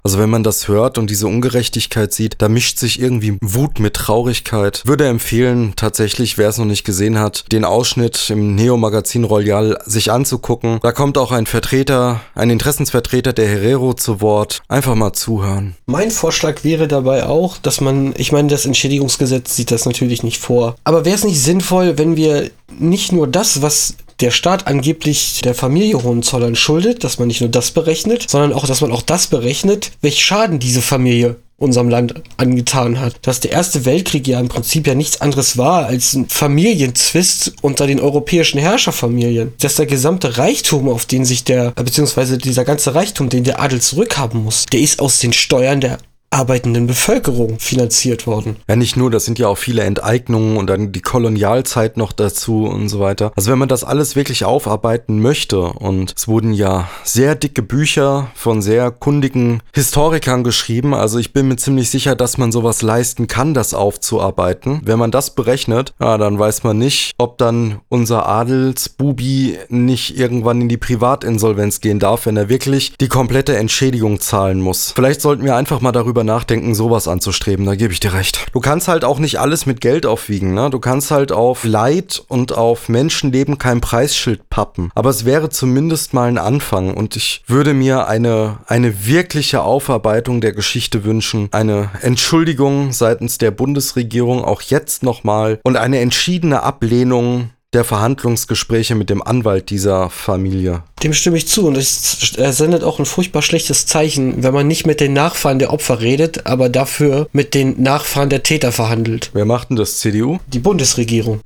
Also wenn man das hört und diese Ungerechtigkeit sieht, da mischt sich irgendwie Wut mit Traurigkeit. Würde empfehlen, tatsächlich, wer es noch nicht gesehen hat, den Ausschnitt im Neo-Magazin Royal sich anzugucken. Da kommt auch ein Vertreter, ein Interessensvertreter der Herero zu Wort. Einfach mal zuhören. Mein Vorschlag wäre dabei auch, dass man, ich meine, das Entschädigungsgesetz sieht das natürlich nicht vor. Aber wäre es nicht sinnvoll, wenn wir nicht nur das, was der Staat angeblich der Familie Hohenzollern schuldet, dass man nicht nur das berechnet, sondern auch, dass man auch das berechnet, welch Schaden diese Familie unserem Land angetan hat. Dass der Erste Weltkrieg ja im Prinzip ja nichts anderes war als ein Familienzwist unter den europäischen Herrscherfamilien. Dass der gesamte Reichtum, auf den sich der, beziehungsweise dieser ganze Reichtum, den der Adel zurückhaben muss, der ist aus den Steuern der arbeitenden Bevölkerung finanziert worden. Ja, nicht nur, das sind ja auch viele Enteignungen und dann die Kolonialzeit noch dazu und so weiter. Also wenn man das alles wirklich aufarbeiten möchte, und es wurden ja sehr dicke Bücher von sehr kundigen Historikern geschrieben, also ich bin mir ziemlich sicher, dass man sowas leisten kann, das aufzuarbeiten. Wenn man das berechnet, ja, dann weiß man nicht, ob dann unser Adelsbubi nicht irgendwann in die Privatinsolvenz gehen darf, wenn er wirklich die komplette Entschädigung zahlen muss. Vielleicht sollten wir einfach mal darüber nachdenken, sowas anzustreben, da gebe ich dir recht. Du kannst halt auch nicht alles mit Geld aufwiegen, ne? Du kannst halt auf Leid und auf Menschenleben kein Preisschild pappen. Aber es wäre zumindest mal ein Anfang und ich würde mir eine, eine wirkliche Aufarbeitung der Geschichte wünschen, eine Entschuldigung seitens der Bundesregierung auch jetzt nochmal und eine entschiedene Ablehnung der Verhandlungsgespräche mit dem Anwalt dieser Familie. Dem stimme ich zu und es sendet auch ein furchtbar schlechtes Zeichen, wenn man nicht mit den Nachfahren der Opfer redet, aber dafür mit den Nachfahren der Täter verhandelt. Wer macht denn das? C D U? Die Bundesregierung.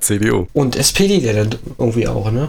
C D U. Und S P D ja dann irgendwie auch, ne?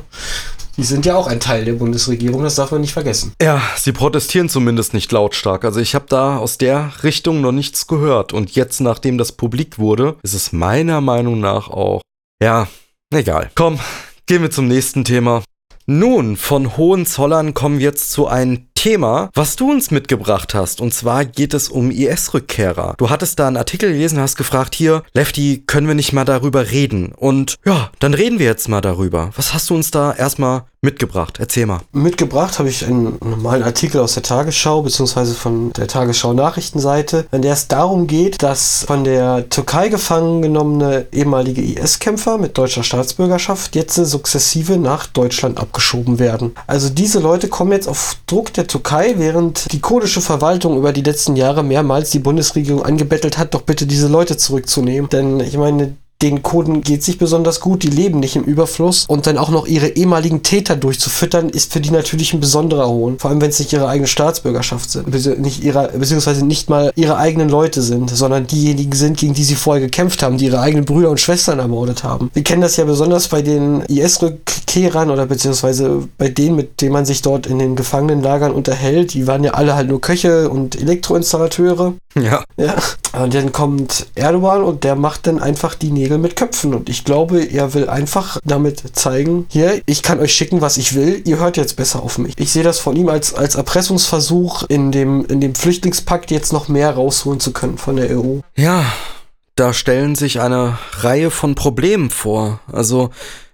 Die sind ja auch ein Teil der Bundesregierung, das darf man nicht vergessen. Ja, sie protestieren zumindest nicht lautstark. Also ich habe da aus der Richtung noch nichts gehört. Und jetzt, nachdem das publik wurde, ist es meiner Meinung nach auch ja, egal. Komm, gehen wir zum nächsten Thema. Nun, von Hohenzollern kommen wir jetzt zu einem Thema, was du uns mitgebracht hast. Und zwar geht es um I S-Rückkehrer. Du hattest da einen Artikel gelesen, hast gefragt, hier, Lefty, können wir nicht mal darüber reden? Und ja, dann reden wir jetzt mal darüber. Was hast du uns da erstmal mitgebracht? Erzähl mal. Mitgebracht habe ich einen normalen Artikel aus der Tagesschau, beziehungsweise von der Tagesschau-Nachrichtenseite, in der es darum geht, dass von der Türkei gefangen genommene ehemalige I S-Kämpfer mit deutscher Staatsbürgerschaft jetzt sukzessive nach Deutschland abgeschoben werden. Also diese Leute kommen jetzt auf Druck der Türkei, während die kurdische Verwaltung über die letzten Jahre mehrmals die Bundesregierung angebettelt hat, doch bitte diese Leute zurückzunehmen. Denn ich meine, den Kurden geht es nicht besonders gut, die leben nicht im Überfluss und dann auch noch ihre ehemaligen Täter durchzufüttern, ist für die natürlich ein besonderer Hohn. Vor allem, wenn es nicht ihre eigene Staatsbürgerschaft sind, nicht ihre, beziehungsweise nicht mal ihre eigenen Leute sind, sondern diejenigen sind, gegen die sie vorher gekämpft haben, die ihre eigenen Brüder und Schwestern ermordet haben. Wir kennen das ja besonders bei den I S-Rückkehrern oder beziehungsweise bei denen, mit denen man sich dort in den Gefangenenlagern unterhält. Die waren ja alle halt nur Köche und Elektroinstallateure. Ja. Ja. Und dann kommt Erdogan und der macht dann einfach die Nägel mit Köpfen. Und ich glaube, er will einfach damit zeigen, hier, ich kann euch schicken, was ich will, ihr hört jetzt besser auf mich. Ich sehe das von ihm als, als Erpressungsversuch, in dem, in dem Flüchtlingspakt jetzt noch mehr rausholen zu können von der E U. Ja, da stellen sich eine Reihe von Problemen vor. Also,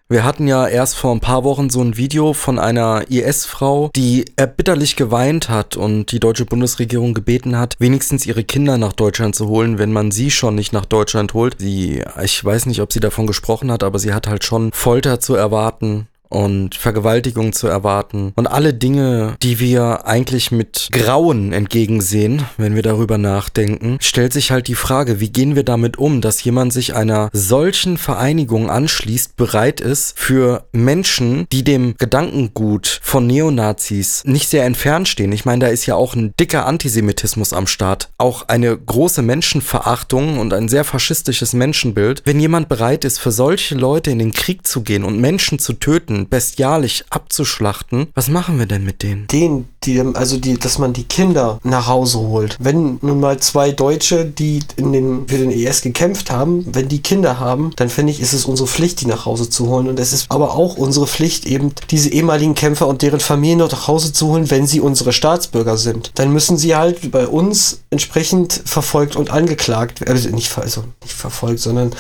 wir hatten ja erst vor ein paar Wochen so ein Video von einer I S-Frau, die erbitterlich geweint hat und die deutsche Bundesregierung gebeten hat, wenigstens ihre Kinder nach Deutschland zu holen, wenn man sie schon nicht nach Deutschland holt. Sie, ich weiß nicht, ob sie davon gesprochen hat, aber sie hat halt schon Folter zu erwarten und Vergewaltigung zu erwarten und alle Dinge, die wir eigentlich mit Grauen entgegensehen, wenn wir darüber nachdenken, stellt sich halt die Frage, wie gehen wir damit um, dass jemand sich einer solchen Vereinigung anschließt, bereit ist, für Menschen, die dem Gedankengut von Neonazis nicht sehr entfernt stehen. Ich meine, da ist ja auch ein dicker Antisemitismus am Start, auch eine große Menschenverachtung und ein sehr faschistisches Menschenbild. Wenn jemand bereit ist, für solche Leute in den Krieg zu gehen und Menschen zu töten, bestialisch abzuschlachten, was machen wir denn mit denen? Den, die, also die, dass man die Kinder nach Hause holt. Wenn nun mal zwei Deutsche, die in den, für den I S gekämpft haben, wenn die Kinder haben, dann finde ich, ist es unsere Pflicht, die nach Hause zu holen. Und es ist aber auch unsere Pflicht, eben diese ehemaligen Kämpfer und deren Familien dort nach Hause zu holen, wenn sie unsere Staatsbürger sind. Dann müssen sie halt bei uns entsprechend verfolgt und angeklagt werden. Also nicht, also nicht verfolgt, sondern,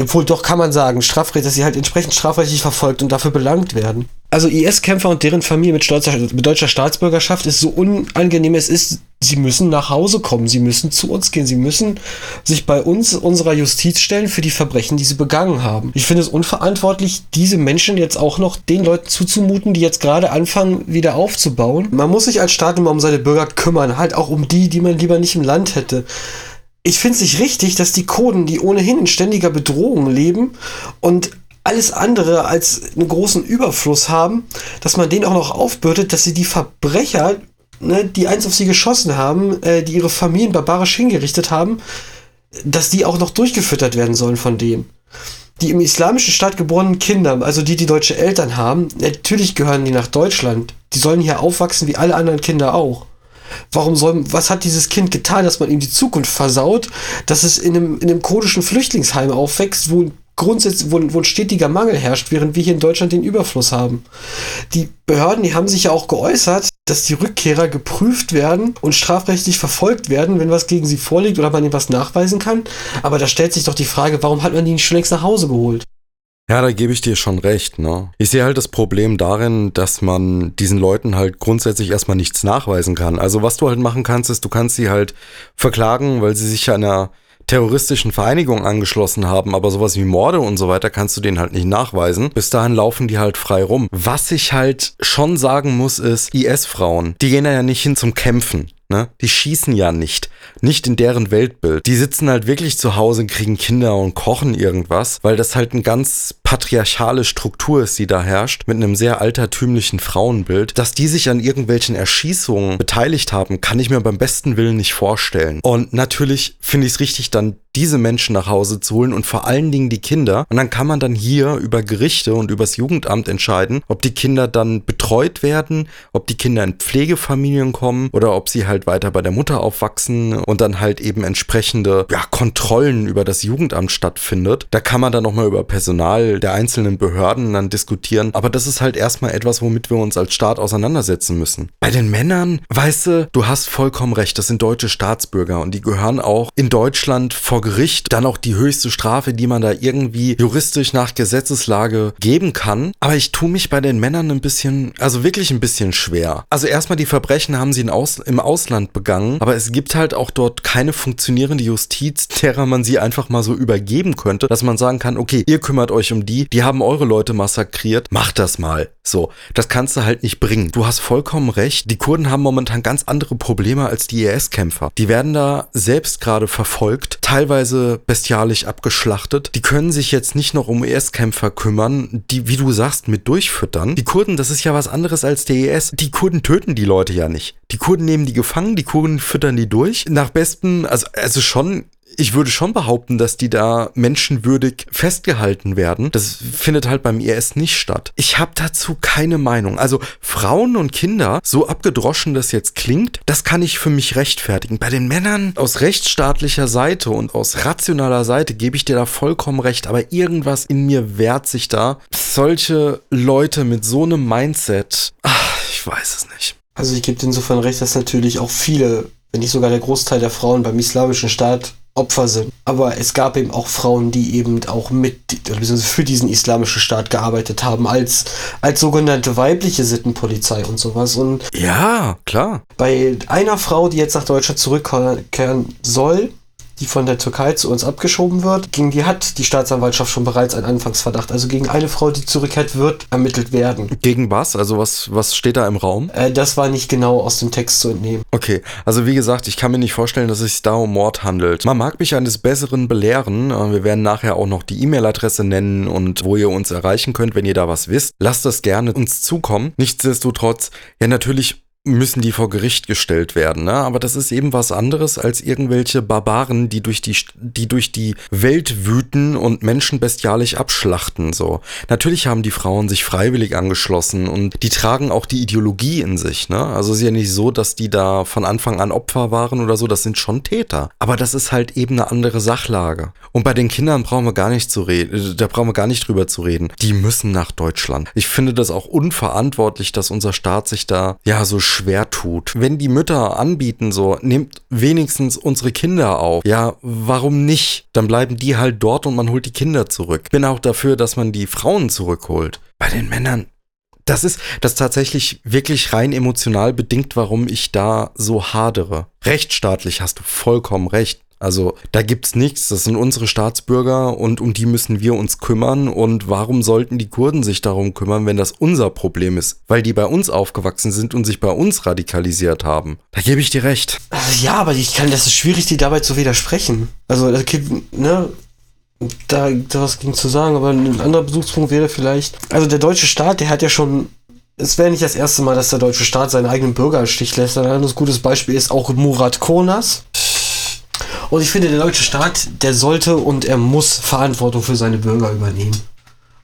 obwohl doch kann man sagen, Strafrecht, dass sie halt entsprechend strafrechtlich verfolgt und dafür belangt werden. Also I S-Kämpfer und deren Familie mit, Stolz, mit deutscher Staatsbürgerschaft ist so unangenehm, es ist, sie müssen nach Hause kommen, sie müssen zu uns gehen, sie müssen sich bei uns, unserer Justiz stellen für die Verbrechen, die sie begangen haben. Ich finde es unverantwortlich, diese Menschen jetzt auch noch den Leuten zuzumuten, die jetzt gerade anfangen, wieder aufzubauen. Man muss sich als Staat immer um seine Bürger kümmern, halt auch um die, die man lieber nicht im Land hätte. Ich finde es nicht richtig, dass die Kurden, die ohnehin in ständiger Bedrohung leben und alles andere als einen großen Überfluss haben, dass man denen auch noch aufbürdet, dass sie die Verbrecher, ne, die eins auf sie geschossen haben, äh, die ihre Familien barbarisch hingerichtet haben, dass die auch noch durchgefüttert werden sollen von denen. Die im islamischen Staat geborenen Kinder, also die, die deutsche Eltern haben, natürlich gehören die nach Deutschland. Die sollen hier aufwachsen wie alle anderen Kinder auch. Warum soll, was hat dieses Kind getan, dass man ihm die Zukunft versaut, dass es in einem, in einem kurdischen Flüchtlingsheim aufwächst, wo grundsätzlich, wo, wo ein stetiger Mangel herrscht, während wir hier in Deutschland den Überfluss haben. Die Behörden, die haben sich ja auch geäußert, dass die Rückkehrer geprüft werden und strafrechtlich verfolgt werden, wenn was gegen sie vorliegt oder man ihnen was nachweisen kann. Aber da stellt sich doch die Frage, warum hat man die nicht schon längst nach Hause geholt? Ja, da gebe ich dir schon recht, ne? Ich sehe halt das Problem darin, dass man diesen Leuten halt grundsätzlich erstmal nichts nachweisen kann. Also was du halt machen kannst, ist, du kannst sie halt verklagen, weil sie sich einer terroristischen Vereinigungen angeschlossen haben, aber sowas wie Morde und so weiter kannst du denen halt nicht nachweisen. Bis dahin laufen die halt frei rum. Was ich halt schon sagen muss, ist, I S-Frauen, die gehen ja nicht hin zum Kämpfen. Ne? Die schießen ja nicht. Nicht in deren Weltbild. Die sitzen halt wirklich zu Hause, kriegen Kinder und kochen irgendwas, weil das halt eine ganz patriarchale Struktur ist, die da herrscht, mit einem sehr altertümlichen Frauenbild. Dass die sich an irgendwelchen Erschießungen beteiligt haben, kann ich mir beim besten Willen nicht vorstellen. Und natürlich finde ich es richtig, dann diese Menschen nach Hause zu holen und vor allen Dingen die Kinder. Und dann kann man dann hier über Gerichte und übers Jugendamt entscheiden, ob die Kinder dann betreut werden, ob die Kinder in Pflegefamilien kommen oder ob sie halt weiter bei der Mutter aufwachsen und dann halt eben entsprechende ja, Kontrollen über das Jugendamt stattfindet. Da kann man dann nochmal über Personal der einzelnen Behörden dann diskutieren. Aber das ist halt erstmal etwas, womit wir uns als Staat auseinandersetzen müssen. Bei den Männern, weißt du, du hast vollkommen recht, das sind deutsche Staatsbürger und die gehören auch in Deutschland vor Gericht. Dann auch die höchste Strafe, die man da irgendwie juristisch nach Gesetzeslage geben kann. Aber ich tue mich bei den Männern ein bisschen, also wirklich ein bisschen schwer. Also erstmal die Verbrechen haben sie in Aus- im Ausland begangen, aber es gibt halt auch dort keine funktionierende Justiz, derer man sie einfach mal so übergeben könnte, dass man sagen kann, okay, ihr kümmert euch um die, die haben eure Leute massakriert, macht das mal. So, das kannst du halt nicht bringen. Du hast vollkommen recht, die Kurden haben momentan ganz andere Probleme als die I S-Kämpfer. Die werden da selbst gerade verfolgt, teilweise bestialisch abgeschlachtet. Die können sich jetzt nicht noch um I S-Kämpfer kümmern, die, wie du sagst, mit durchfüttern. Die Kurden, das ist ja was anderes als der I S. Die Kurden töten die Leute ja nicht. Die Kurden nehmen die gefangen, die Kurden füttern die durch. Nach bestem, also, also schon... Ich würde schon behaupten, dass die da menschenwürdig festgehalten werden. Das findet halt beim I S nicht statt. Ich habe dazu keine Meinung. Also Frauen und Kinder, so abgedroschen das jetzt klingt, das kann ich für mich rechtfertigen. Bei den Männern aus rechtsstaatlicher Seite und aus rationaler Seite gebe ich dir da vollkommen recht. Aber irgendwas in mir wehrt sich da. Solche Leute mit so einem Mindset, ach, ich weiß es nicht. Also ich gebe dir insofern recht, dass natürlich auch viele, wenn nicht sogar der Großteil der Frauen beim Islamischen Staat Opfer sind. Aber es gab eben auch Frauen, die eben auch mit, beziehungsweise für diesen Islamischen Staat gearbeitet haben, als, als sogenannte weibliche Sittenpolizei und sowas. Und ja, klar. Bei einer Frau, die jetzt nach Deutschland zurückkehren soll, die von der Türkei zu uns abgeschoben wird, gegen die hat die Staatsanwaltschaft schon bereits einen Anfangsverdacht. Also gegen eine Frau, die zurückkehrt, wird ermittelt werden. Gegen was? Also was, was steht da im Raum? Äh, das war nicht genau aus dem Text zu entnehmen. Okay, also wie gesagt, ich kann mir nicht vorstellen, dass es sich da um Mord handelt. Man mag mich eines Besseren belehren. Wir werden nachher auch noch die E-Mail-Adresse nennen und wo ihr uns erreichen könnt, wenn ihr da was wisst. Lasst das gerne uns zukommen. Nichtsdestotrotz, ja natürlich... müssen die vor Gericht gestellt werden, ne? Aber das ist eben was anderes als irgendwelche Barbaren, die durch die, die durch die Welt wüten und Menschen bestialisch abschlachten, so. Natürlich haben die Frauen sich freiwillig angeschlossen und die tragen auch die Ideologie in sich, ne? Also es ist ja nicht so, dass die da von Anfang an Opfer waren oder so, das sind schon Täter. Aber das ist halt eben eine andere Sachlage. Und bei den Kindern brauchen wir gar nicht zu reden, da brauchen wir gar nicht drüber zu reden. Die müssen nach Deutschland. Ich finde das auch unverantwortlich, dass unser Staat sich da, ja, so schwer tut. Wenn die Mütter anbieten, so, nehmt wenigstens unsere Kinder auf. Ja, warum nicht? Dann bleiben die halt dort und man holt die Kinder zurück. Bin auch dafür, dass man die Frauen zurückholt. Bei den Männern, das ist, das ist tatsächlich wirklich rein emotional bedingt, warum ich da so hadere. Rechtsstaatlich hast du vollkommen recht. Also da gibt's nichts, das sind unsere Staatsbürger und um die müssen wir uns kümmern und warum sollten die Kurden sich darum kümmern, wenn das unser Problem ist? Weil die bei uns aufgewachsen sind und sich bei uns radikalisiert haben. Da gebe ich dir recht. Also, ja, aber ich kann, das ist schwierig, die dabei zu widersprechen. Also, ne, da was gegen zu sagen, aber ein anderer Bezugspunkt wäre vielleicht, also der deutsche Staat, der hat ja schon... Es wäre nicht das erste Mal, dass der deutsche Staat seinen eigenen Bürger im Stich lässt. Ein anderes gutes Beispiel ist auch Murat Kurnaz. Und ich finde, der deutsche Staat, der sollte und er muss Verantwortung für seine Bürger übernehmen.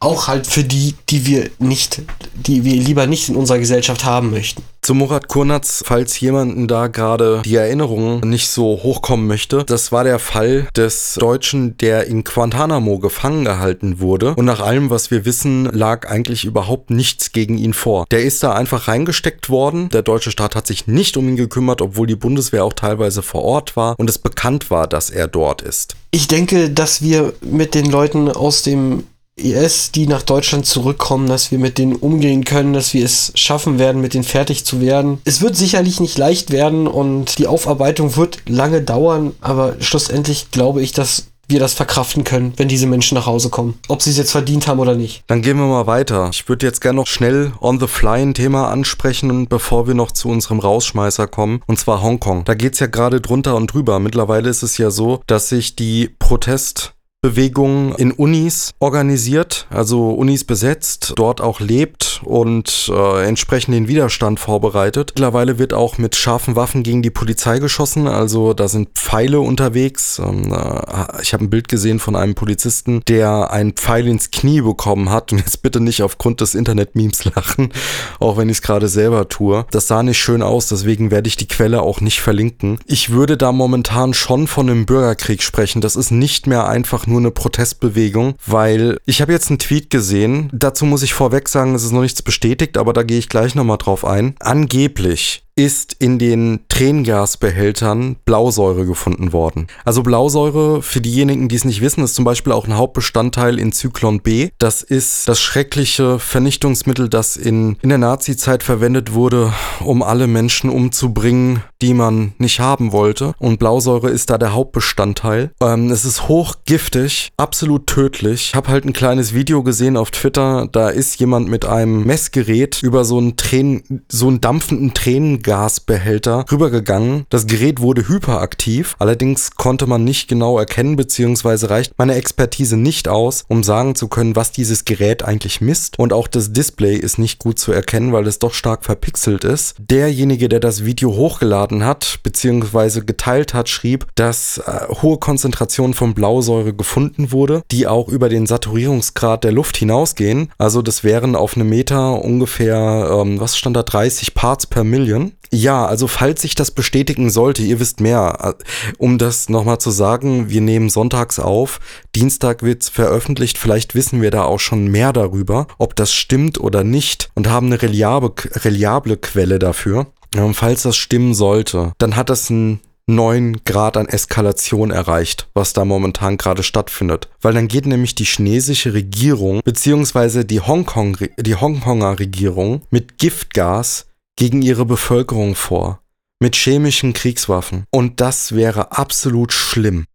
Auch halt für die, die wir nicht, die wir lieber nicht in unserer Gesellschaft haben möchten. Zu Murat Kurnaz, falls jemanden da gerade die Erinnerungen nicht so hochkommen möchte, das war der Fall des Deutschen, der in Guantanamo gefangen gehalten wurde und nach allem, was wir wissen, lag eigentlich überhaupt nichts gegen ihn vor. Der ist da einfach reingesteckt worden, der deutsche Staat hat sich nicht um ihn gekümmert, obwohl die Bundeswehr auch teilweise vor Ort war und es bekannt war, dass er dort ist. Ich denke, dass wir mit den Leuten aus dem I S, die nach Deutschland zurückkommen, dass wir mit denen umgehen können, dass wir es schaffen werden, mit denen fertig zu werden. Es wird sicherlich nicht leicht werden und die Aufarbeitung wird lange dauern, aber schlussendlich glaube ich, dass wir das verkraften können, wenn diese Menschen nach Hause kommen. Ob sie es jetzt verdient haben oder nicht. Dann gehen wir mal weiter. Ich würde jetzt gerne noch schnell on the fly ein Thema ansprechen, bevor wir noch zu unserem Rausschmeißer kommen, und zwar Hongkong. Da geht's ja gerade drunter und drüber. Mittlerweile ist es ja so, dass sich die Protest- Bewegungen in Unis organisiert, also Unis besetzt, dort auch lebt und äh, entsprechend den Widerstand vorbereitet. Mittlerweile wird auch mit scharfen Waffen gegen die Polizei geschossen, also da sind Pfeile unterwegs. Ähm, äh, ich habe ein Bild gesehen von einem Polizisten, der einen Pfeil ins Knie bekommen hat, und jetzt bitte nicht aufgrund des Internet-Memes lachen, auch wenn ich es gerade selber tue. Das sah nicht schön aus, deswegen werde ich die Quelle auch nicht verlinken. Ich würde da momentan schon von einem Bürgerkrieg sprechen, das ist nicht mehr einfach nur nur eine Protestbewegung, weil ich habe jetzt einen Tweet gesehen, dazu muss ich vorweg sagen, es ist noch nichts bestätigt, aber da gehe ich gleich nochmal drauf ein. Angeblich ist in den Tränengasbehältern Blausäure gefunden worden. Also Blausäure, für diejenigen, die es nicht wissen, ist zum Beispiel auch ein Hauptbestandteil in Zyklon B. Das ist das schreckliche Vernichtungsmittel, das in, in der Nazi-Zeit verwendet wurde, um alle Menschen umzubringen, die man nicht haben wollte. Und Blausäure ist da der Hauptbestandteil. Ähm, es ist hochgiftig, absolut tödlich. Ich habe halt ein kleines Video gesehen auf Twitter, da ist jemand mit einem Messgerät über so einen, Tränen, so einen dampfenden Tränengas Gasbehälter rübergegangen. Das Gerät wurde hyperaktiv, allerdings konnte man nicht genau erkennen, beziehungsweise reicht meine Expertise nicht aus, um sagen zu können, was dieses Gerät eigentlich misst, und auch das Display ist nicht gut zu erkennen, weil es doch stark verpixelt ist. Derjenige, der das Video hochgeladen hat, beziehungsweise geteilt hat, schrieb, dass äh, hohe Konzentrationen von Blausäure gefunden wurde, die auch über den Saturierungsgrad der Luft hinausgehen, also das wären auf einem Meter ungefähr, ähm, was stand da, dreißig Parts per Million. Ja, also falls ich das bestätigen sollte, ihr wisst mehr, um das nochmal zu sagen, wir nehmen sonntags auf, Dienstag wird's veröffentlicht, vielleicht wissen wir da auch schon mehr darüber, ob das stimmt oder nicht, und haben eine reliable, reliable Quelle dafür. Und falls das stimmen sollte, dann hat das einen neuen Grad an Eskalation erreicht, was da momentan gerade stattfindet. Weil dann geht nämlich die chinesische Regierung, beziehungsweise die Hongkong, die Hongkonger Regierung mit Giftgas gegen ihre Bevölkerung vor, mit chemischen Kriegswaffen. Und das wäre absolut schlimm.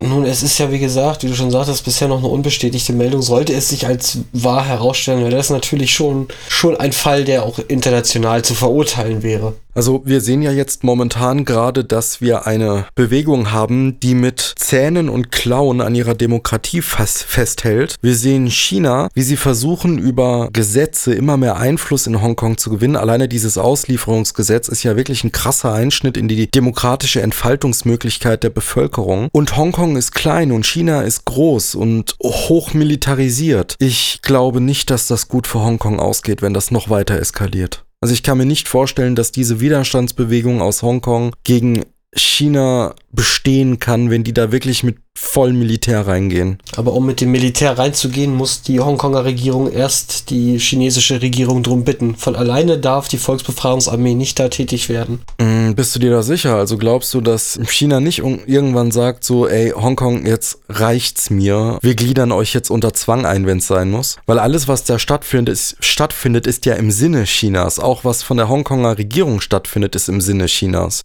Nun, es ist ja, wie gesagt, wie du schon sagtest, bisher noch eine unbestätigte Meldung. Sollte es sich als wahr herausstellen, wäre das natürlich schon, schon ein Fall, der auch international zu verurteilen wäre. Also wir sehen ja jetzt momentan gerade, dass wir eine Bewegung haben, die mit Zähnen und Klauen an ihrer Demokratie fast festhält. Wir sehen China, wie sie versuchen, über Gesetze immer mehr Einfluss in Hongkong zu gewinnen. Alleine dieses Auslieferungsgesetz ist ja wirklich ein krasser Einschnitt in die demokratische Entfaltungsmöglichkeit der Bevölkerung. Und Hongkong ist klein und China ist groß und hochmilitarisiert. Ich glaube nicht, dass das gut für Hongkong ausgeht, wenn das noch weiter eskaliert. Also ich kann mir nicht vorstellen, dass diese Widerstandsbewegung aus Hongkong gegen China bestehen kann, wenn die da wirklich mit voll Militär reingehen. Aber um mit dem Militär reinzugehen, muss die Hongkonger Regierung erst die chinesische Regierung drum bitten. Von alleine darf die Volksbefreiungsarmee nicht da tätig werden. Mm, bist du dir da sicher? Also glaubst du, dass China nicht irgendwann sagt so, ey, Hongkong, jetzt reicht's mir. Wir gliedern euch jetzt unter Zwang ein, wenn's sein muss. Weil alles, was da stattfindet ist, stattfindet, ist ja im Sinne Chinas. Auch was von der Hongkonger Regierung stattfindet, ist im Sinne Chinas.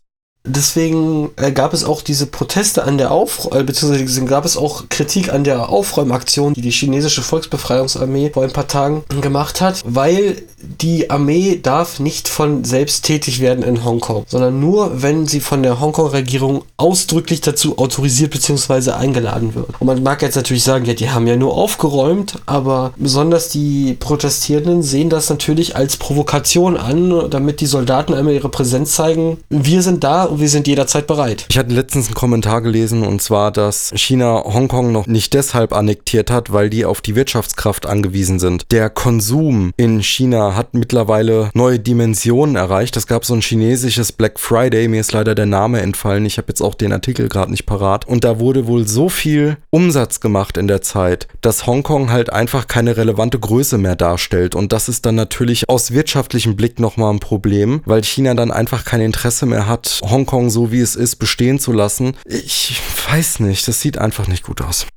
Deswegen gab es auch diese Proteste an der Aufräum, beziehungsweise gab es auch Kritik an der Aufräumaktion, die die chinesische Volksbefreiungsarmee vor ein paar Tagen gemacht hat, weil die Armee darf nicht von selbst tätig werden in Hongkong, sondern nur, wenn sie von der Hongkong-Regierung ausdrücklich dazu autorisiert bzw. eingeladen wird. Und man mag jetzt natürlich sagen, ja, die haben ja nur aufgeräumt, aber besonders die Protestierenden sehen das natürlich als Provokation an, damit die Soldaten einmal ihre Präsenz zeigen. Wir sind da, wir sind jederzeit bereit. Ich hatte letztens einen Kommentar gelesen, und zwar, dass China Hongkong noch nicht deshalb annektiert hat, weil die auf die Wirtschaftskraft angewiesen sind. Der Konsum in China hat mittlerweile neue Dimensionen erreicht. Es gab so ein chinesisches Black Friday, mir ist leider der Name entfallen, ich habe jetzt auch den Artikel gerade nicht parat, und da wurde wohl so viel Umsatz gemacht in der Zeit, dass Hongkong halt einfach keine relevante Größe mehr darstellt, und das ist dann natürlich aus wirtschaftlichem Blick nochmal ein Problem, weil China dann einfach kein Interesse mehr hat, Hongkong Hongkong so wie es ist bestehen zu lassen. Ich weiß nicht, das sieht einfach nicht gut aus.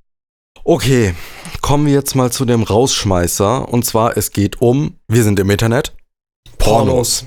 Okay, kommen wir jetzt mal zu dem Rausschmeißer, und zwar es geht um, wir sind im Internet, Pornos. Pornos.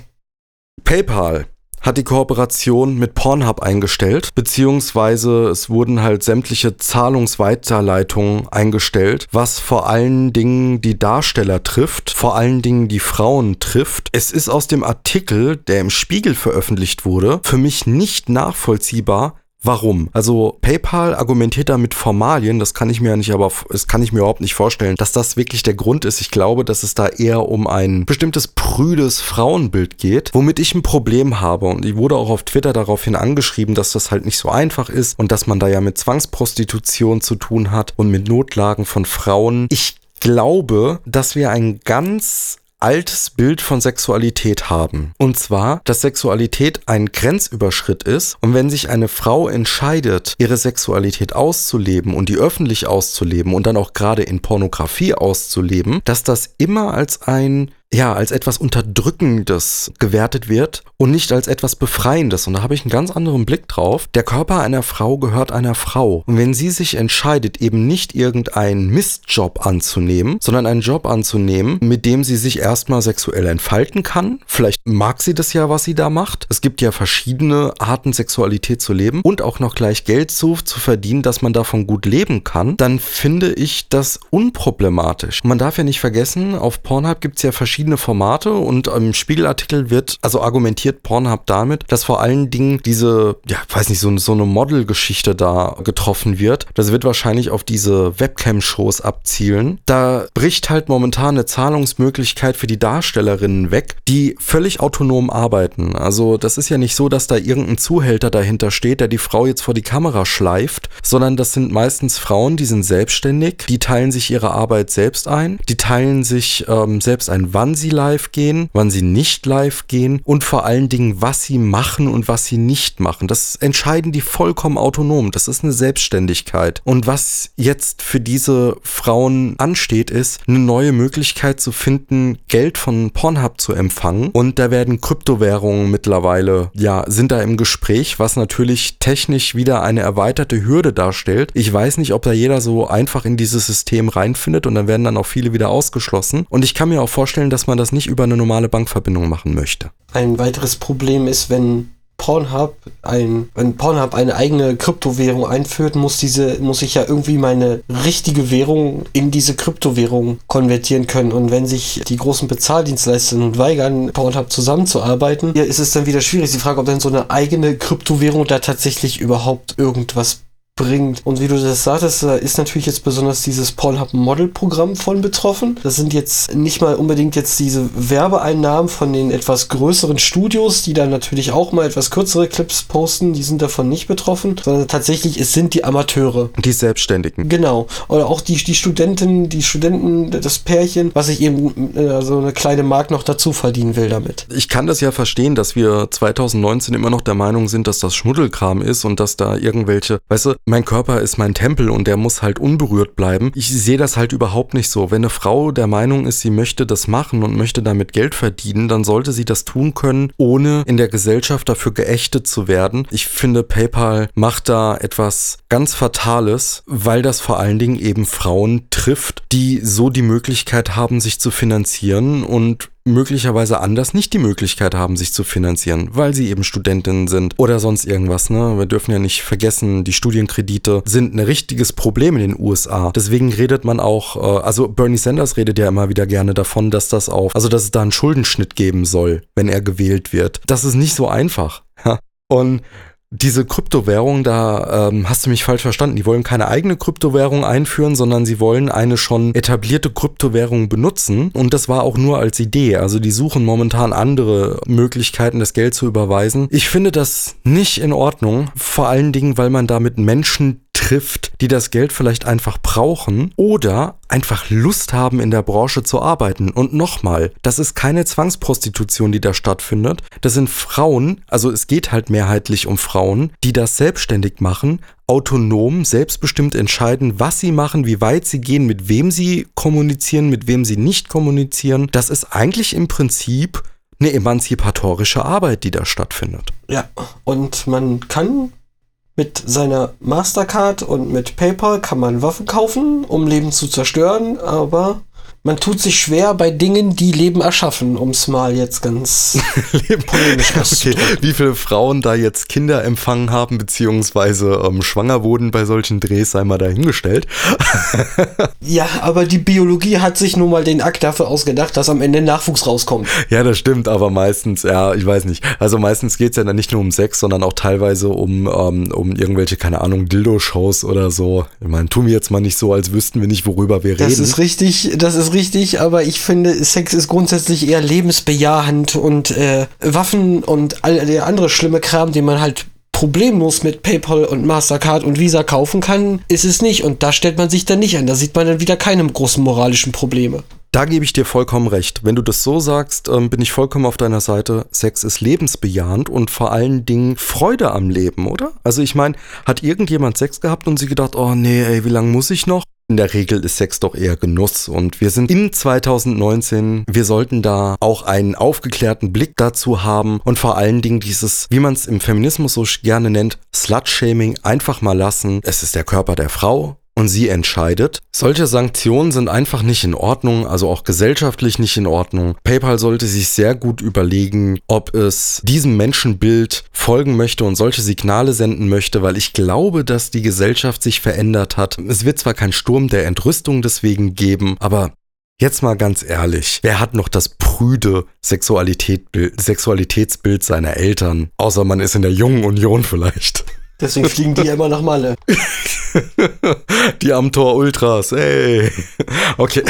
PayPal hat die Kooperation mit Pornhub eingestellt, beziehungsweise es wurden halt sämtliche Zahlungsweiterleitungen eingestellt, was vor allen Dingen die Darsteller trifft, vor allen Dingen die Frauen trifft. Es ist aus dem Artikel, der im Spiegel veröffentlicht wurde, für mich nicht nachvollziehbar, Warum? Also PayPal argumentiert da mit Formalien, das kann ich mir ja nicht, aber das kann ich mir überhaupt nicht vorstellen, dass das wirklich der Grund ist. Ich glaube, dass es da eher um ein bestimmtes prüdes Frauenbild geht, womit ich ein Problem habe. Und ich wurde auch auf Twitter daraufhin angeschrieben, dass das halt nicht so einfach ist und dass man da ja mit Zwangsprostitution zu tun hat und mit Notlagen von Frauen. Ich glaube, dass wir ein ganz altes Bild von Sexualität haben. Und zwar, dass Sexualität ein Grenzüberschritt ist und wenn sich eine Frau entscheidet, ihre Sexualität auszuleben und die öffentlich auszuleben und dann auch gerade in Pornografie auszuleben, dass das immer als ein ja, als etwas Unterdrückendes gewertet wird und nicht als etwas Befreiendes. Und da habe ich einen ganz anderen Blick drauf. Der Körper einer Frau gehört einer Frau. Und wenn sie sich entscheidet, eben nicht irgendeinen Mistjob anzunehmen, sondern einen Job anzunehmen, mit dem sie sich erstmal sexuell entfalten kann, vielleicht mag sie das ja, was sie da macht. Es gibt ja verschiedene Arten, Sexualität zu leben und auch noch gleich Geld zu, zu verdienen, dass man davon gut leben kann, dann finde ich das unproblematisch. Und man darf ja nicht vergessen, auf Pornhub gibt es ja verschiedene Formate und im Spiegelartikel wird, also argumentiert Pornhub damit, dass vor allen Dingen diese, ja, weiß nicht, so, so eine Model-Geschichte da getroffen wird. Das wird wahrscheinlich auf diese Webcam-Shows abzielen. Da bricht halt momentan eine Zahlungsmöglichkeit für die Darstellerinnen weg, die völlig autonom arbeiten. Also das ist ja nicht so, dass da irgendein Zuhälter dahinter steht, der die Frau jetzt vor die Kamera schleift, sondern das sind meistens Frauen, die sind selbstständig, die teilen sich ihre Arbeit selbst ein, die teilen sich ähm, selbst ein, wann sie live gehen, wann sie nicht live gehen und vor allen Dingen, was sie machen und was sie nicht machen. Das entscheiden die vollkommen autonom. Das ist eine Selbstständigkeit. Und was jetzt für diese Frauen ansteht, ist, eine neue Möglichkeit zu finden, Geld von Pornhub zu empfangen. Und da werden Kryptowährungen mittlerweile, ja, sind da im Gespräch, was natürlich technisch wieder eine erweiterte Hürde darstellt. Ich weiß nicht, ob da jeder so einfach in dieses System reinfindet und dann werden dann auch viele wieder ausgeschlossen. Und ich kann mir auch vorstellen, dass man das nicht über eine normale Bankverbindung machen möchte. Ein weiteres Problem ist, wenn Pornhub ein, wenn Pornhub eine eigene Kryptowährung einführt, muss diese, muss ich ja irgendwie meine richtige Währung in diese Kryptowährung konvertieren können. Und wenn sich die großen Bezahldienstleister nun weigern, Pornhub zusammenzuarbeiten, hier ist es dann wieder schwierig. Die Frage, ob dann so eine eigene Kryptowährung da tatsächlich überhaupt irgendwas bringt. Und wie du das sagtest, da ist natürlich jetzt besonders dieses Pornhub-Model-Programm von betroffen. Das sind jetzt nicht mal unbedingt jetzt diese Werbeeinnahmen von den etwas größeren Studios, die dann natürlich auch mal etwas kürzere Clips posten, die sind davon nicht betroffen, sondern tatsächlich, es sind die Amateure. Die Selbstständigen. Genau. Oder auch die, die Studentinnen, die Studenten, das Pärchen, was ich eben äh, so eine kleine Mark noch dazu verdienen will damit. Ich kann das ja verstehen, dass wir zwanzig neunzehn immer noch der Meinung sind, dass das Schmuddelkram ist und dass da irgendwelche, weißt du, mein Körper ist mein Tempel und der muss halt unberührt bleiben. Ich sehe das halt überhaupt nicht so. Wenn eine Frau der Meinung ist, sie möchte das machen und möchte damit Geld verdienen, dann sollte sie das tun können, ohne in der Gesellschaft dafür geächtet zu werden. Ich finde, PayPal macht da etwas ganz Fatales, weil das vor allen Dingen eben Frauen trifft, die so die Möglichkeit haben, sich zu finanzieren und möglicherweise anders nicht die Möglichkeit haben, sich zu finanzieren, weil sie eben Studentinnen sind oder sonst irgendwas, ne? Wir dürfen ja nicht vergessen, die Studienkredite sind ein richtiges Problem in den U S A. Deswegen redet man auch, äh, also Bernie Sanders redet ja immer wieder gerne davon, dass das auch, also dass es da einen Schuldenschnitt geben soll, wenn er gewählt wird. Das ist nicht so einfach. Ja? Und diese Kryptowährung, da ähm, hast du mich falsch verstanden, die wollen keine eigene Kryptowährung einführen, sondern sie wollen eine schon etablierte Kryptowährung benutzen und das war auch nur als Idee, also die suchen momentan andere Möglichkeiten, das Geld zu überweisen. Ich finde das nicht in Ordnung, vor allen Dingen, weil man damit Menschen trifft, die das Geld vielleicht einfach brauchen oder einfach Lust haben, in der Branche zu arbeiten. Und nochmal, das ist keine Zwangsprostitution, die da stattfindet. Das sind Frauen, also es geht halt mehrheitlich um Frauen, die das selbstständig machen, autonom, selbstbestimmt entscheiden, was sie machen, wie weit sie gehen, mit wem sie kommunizieren, mit wem sie nicht kommunizieren. Das ist eigentlich im Prinzip eine emanzipatorische Arbeit, die da stattfindet. Ja, und man kann mit seiner Mastercard und mit PayPal kann man Waffen kaufen, um Leben zu zerstören, aber Man tut sich schwer bei Dingen, die Leben erschaffen, um es mal jetzt ganz Leben. polemisch auszudrücken. Okay. Wie viele Frauen da jetzt Kinder empfangen haben, beziehungsweise ähm, schwanger wurden bei solchen Drehs, sei mal dahingestellt. Ja, aber die Biologie hat sich nun mal den Akt dafür ausgedacht, dass am Ende Nachwuchs rauskommt. Ja, das stimmt, aber meistens, ja, ich weiß nicht. Also meistens geht es ja dann nicht nur um Sex, sondern auch teilweise um, ähm, um irgendwelche, keine Ahnung, Dildo-Shows oder so. Ich meine, tun wir jetzt mal nicht so, als wüssten wir nicht, worüber wir das reden. Das ist richtig, das ist richtig, aber ich finde, Sex ist grundsätzlich eher lebensbejahend und äh, Waffen und all der andere schlimme Kram, den man halt problemlos mit PayPal und Mastercard und Visa kaufen kann, ist es nicht. Und da stellt man sich dann nicht an. Da sieht man dann wieder keine großen moralischen Probleme. Da gebe ich dir vollkommen recht. Wenn du das so sagst, ähm, bin ich vollkommen auf deiner Seite. Sex ist lebensbejahend und vor allen Dingen Freude am Leben, oder? Also ich meine, hat irgendjemand Sex gehabt und sie gedacht, oh nee, ey, wie lange muss ich noch? In der Regel ist Sex doch eher Genuss und wir sind im zweitausendneunzehn, wir sollten da auch einen aufgeklärten Blick dazu haben und vor allen Dingen dieses, wie man es im Feminismus so gerne nennt, Slut-Shaming einfach mal lassen. Es ist der Körper der Frau und sie entscheidet. Solche Sanktionen sind einfach nicht in Ordnung, also auch gesellschaftlich nicht in Ordnung. PayPal sollte sich sehr gut überlegen, ob es diesem Menschenbild folgen möchte und solche Signale senden möchte, weil ich glaube, dass die Gesellschaft sich verändert hat. Es wird zwar keinen Sturm der Entrüstung deswegen geben, aber jetzt mal ganz ehrlich, wer hat noch das prüde Sexualität, Sexualitätsbild seiner Eltern? Außer man ist in der Jungen Union vielleicht. Deswegen fliegen die immer nach Malle. Die Amtor Ultras, ey. Okay.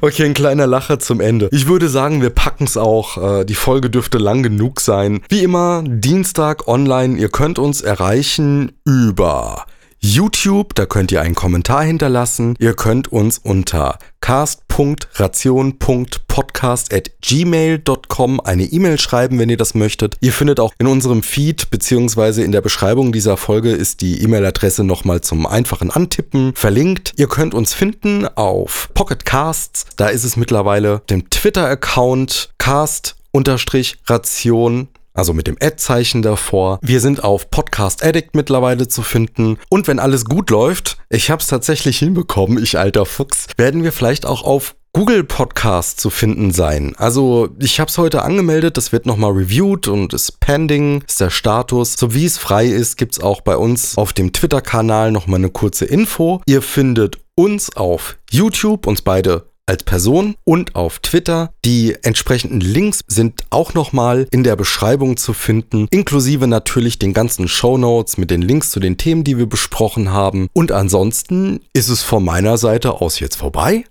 Okay, ein kleiner Lacher zum Ende. Ich würde sagen, wir packen's auch. Die Folge dürfte lang genug sein. Wie immer, Dienstag online. Ihr könnt uns erreichen über YouTube, da könnt ihr einen Kommentar hinterlassen. Ihr könnt uns unter cast punkt ration punkt podcast at gmail punkt com eine E-Mail schreiben, wenn ihr das möchtet. Ihr findet auch in unserem Feed bzw. in der Beschreibung dieser Folge ist die E-Mail-Adresse nochmal zum einfachen Antippen verlinkt. Ihr könnt uns finden auf Pocket Casts. Da ist es mittlerweile dem Twitter-Account cast-ration. Also mit dem Ad-Zeichen davor. Wir sind auf Podcast Addict mittlerweile zu finden. Und wenn alles gut läuft, ich hab's tatsächlich hinbekommen, ich alter Fuchs, werden wir vielleicht auch auf Google Podcast zu finden sein. Also ich habe es heute angemeldet, das wird nochmal reviewed und ist pending, ist der Status. So wie es frei ist, gibt es auch bei uns auf dem Twitter-Kanal nochmal eine kurze Info. Ihr findet uns auf YouTube, uns beide als Person und auf Twitter. Die entsprechenden Links sind auch nochmal in der Beschreibung zu finden, inklusive natürlich den ganzen Shownotes mit den Links zu den Themen, die wir besprochen haben. Und ansonsten ist es von meiner Seite aus jetzt vorbei.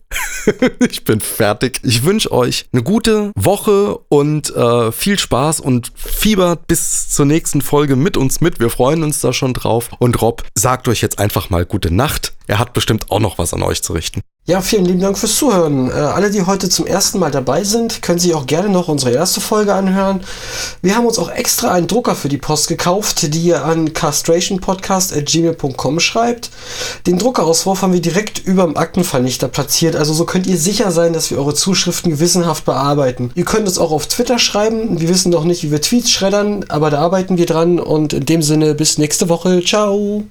Ich bin fertig. Ich wünsche euch eine gute Woche und äh, viel Spaß und fiebert bis zur nächsten Folge mit uns mit. Wir freuen uns da schon drauf. Und Rob sagt euch jetzt einfach mal gute Nacht. Er hat bestimmt auch noch was an euch zu richten. Ja, vielen lieben Dank fürs Zuhören. Äh, alle, die heute zum ersten Mal dabei sind, können sich auch gerne noch unsere erste Folge anhören. Wir haben uns auch extra einen Drucker für die Post gekauft, die ihr an castrationpodcast at gmail punkt com schreibt. Den Druckerauswurf haben wir direkt über dem Aktenvernichter platziert. Also so könnt ihr sicher sein, dass wir eure Zuschriften gewissenhaft bearbeiten. Ihr könnt uns auch auf Twitter schreiben. Wir wissen noch nicht, wie wir Tweets schreddern, aber da arbeiten wir dran. Und in dem Sinne, bis nächste Woche. Ciao!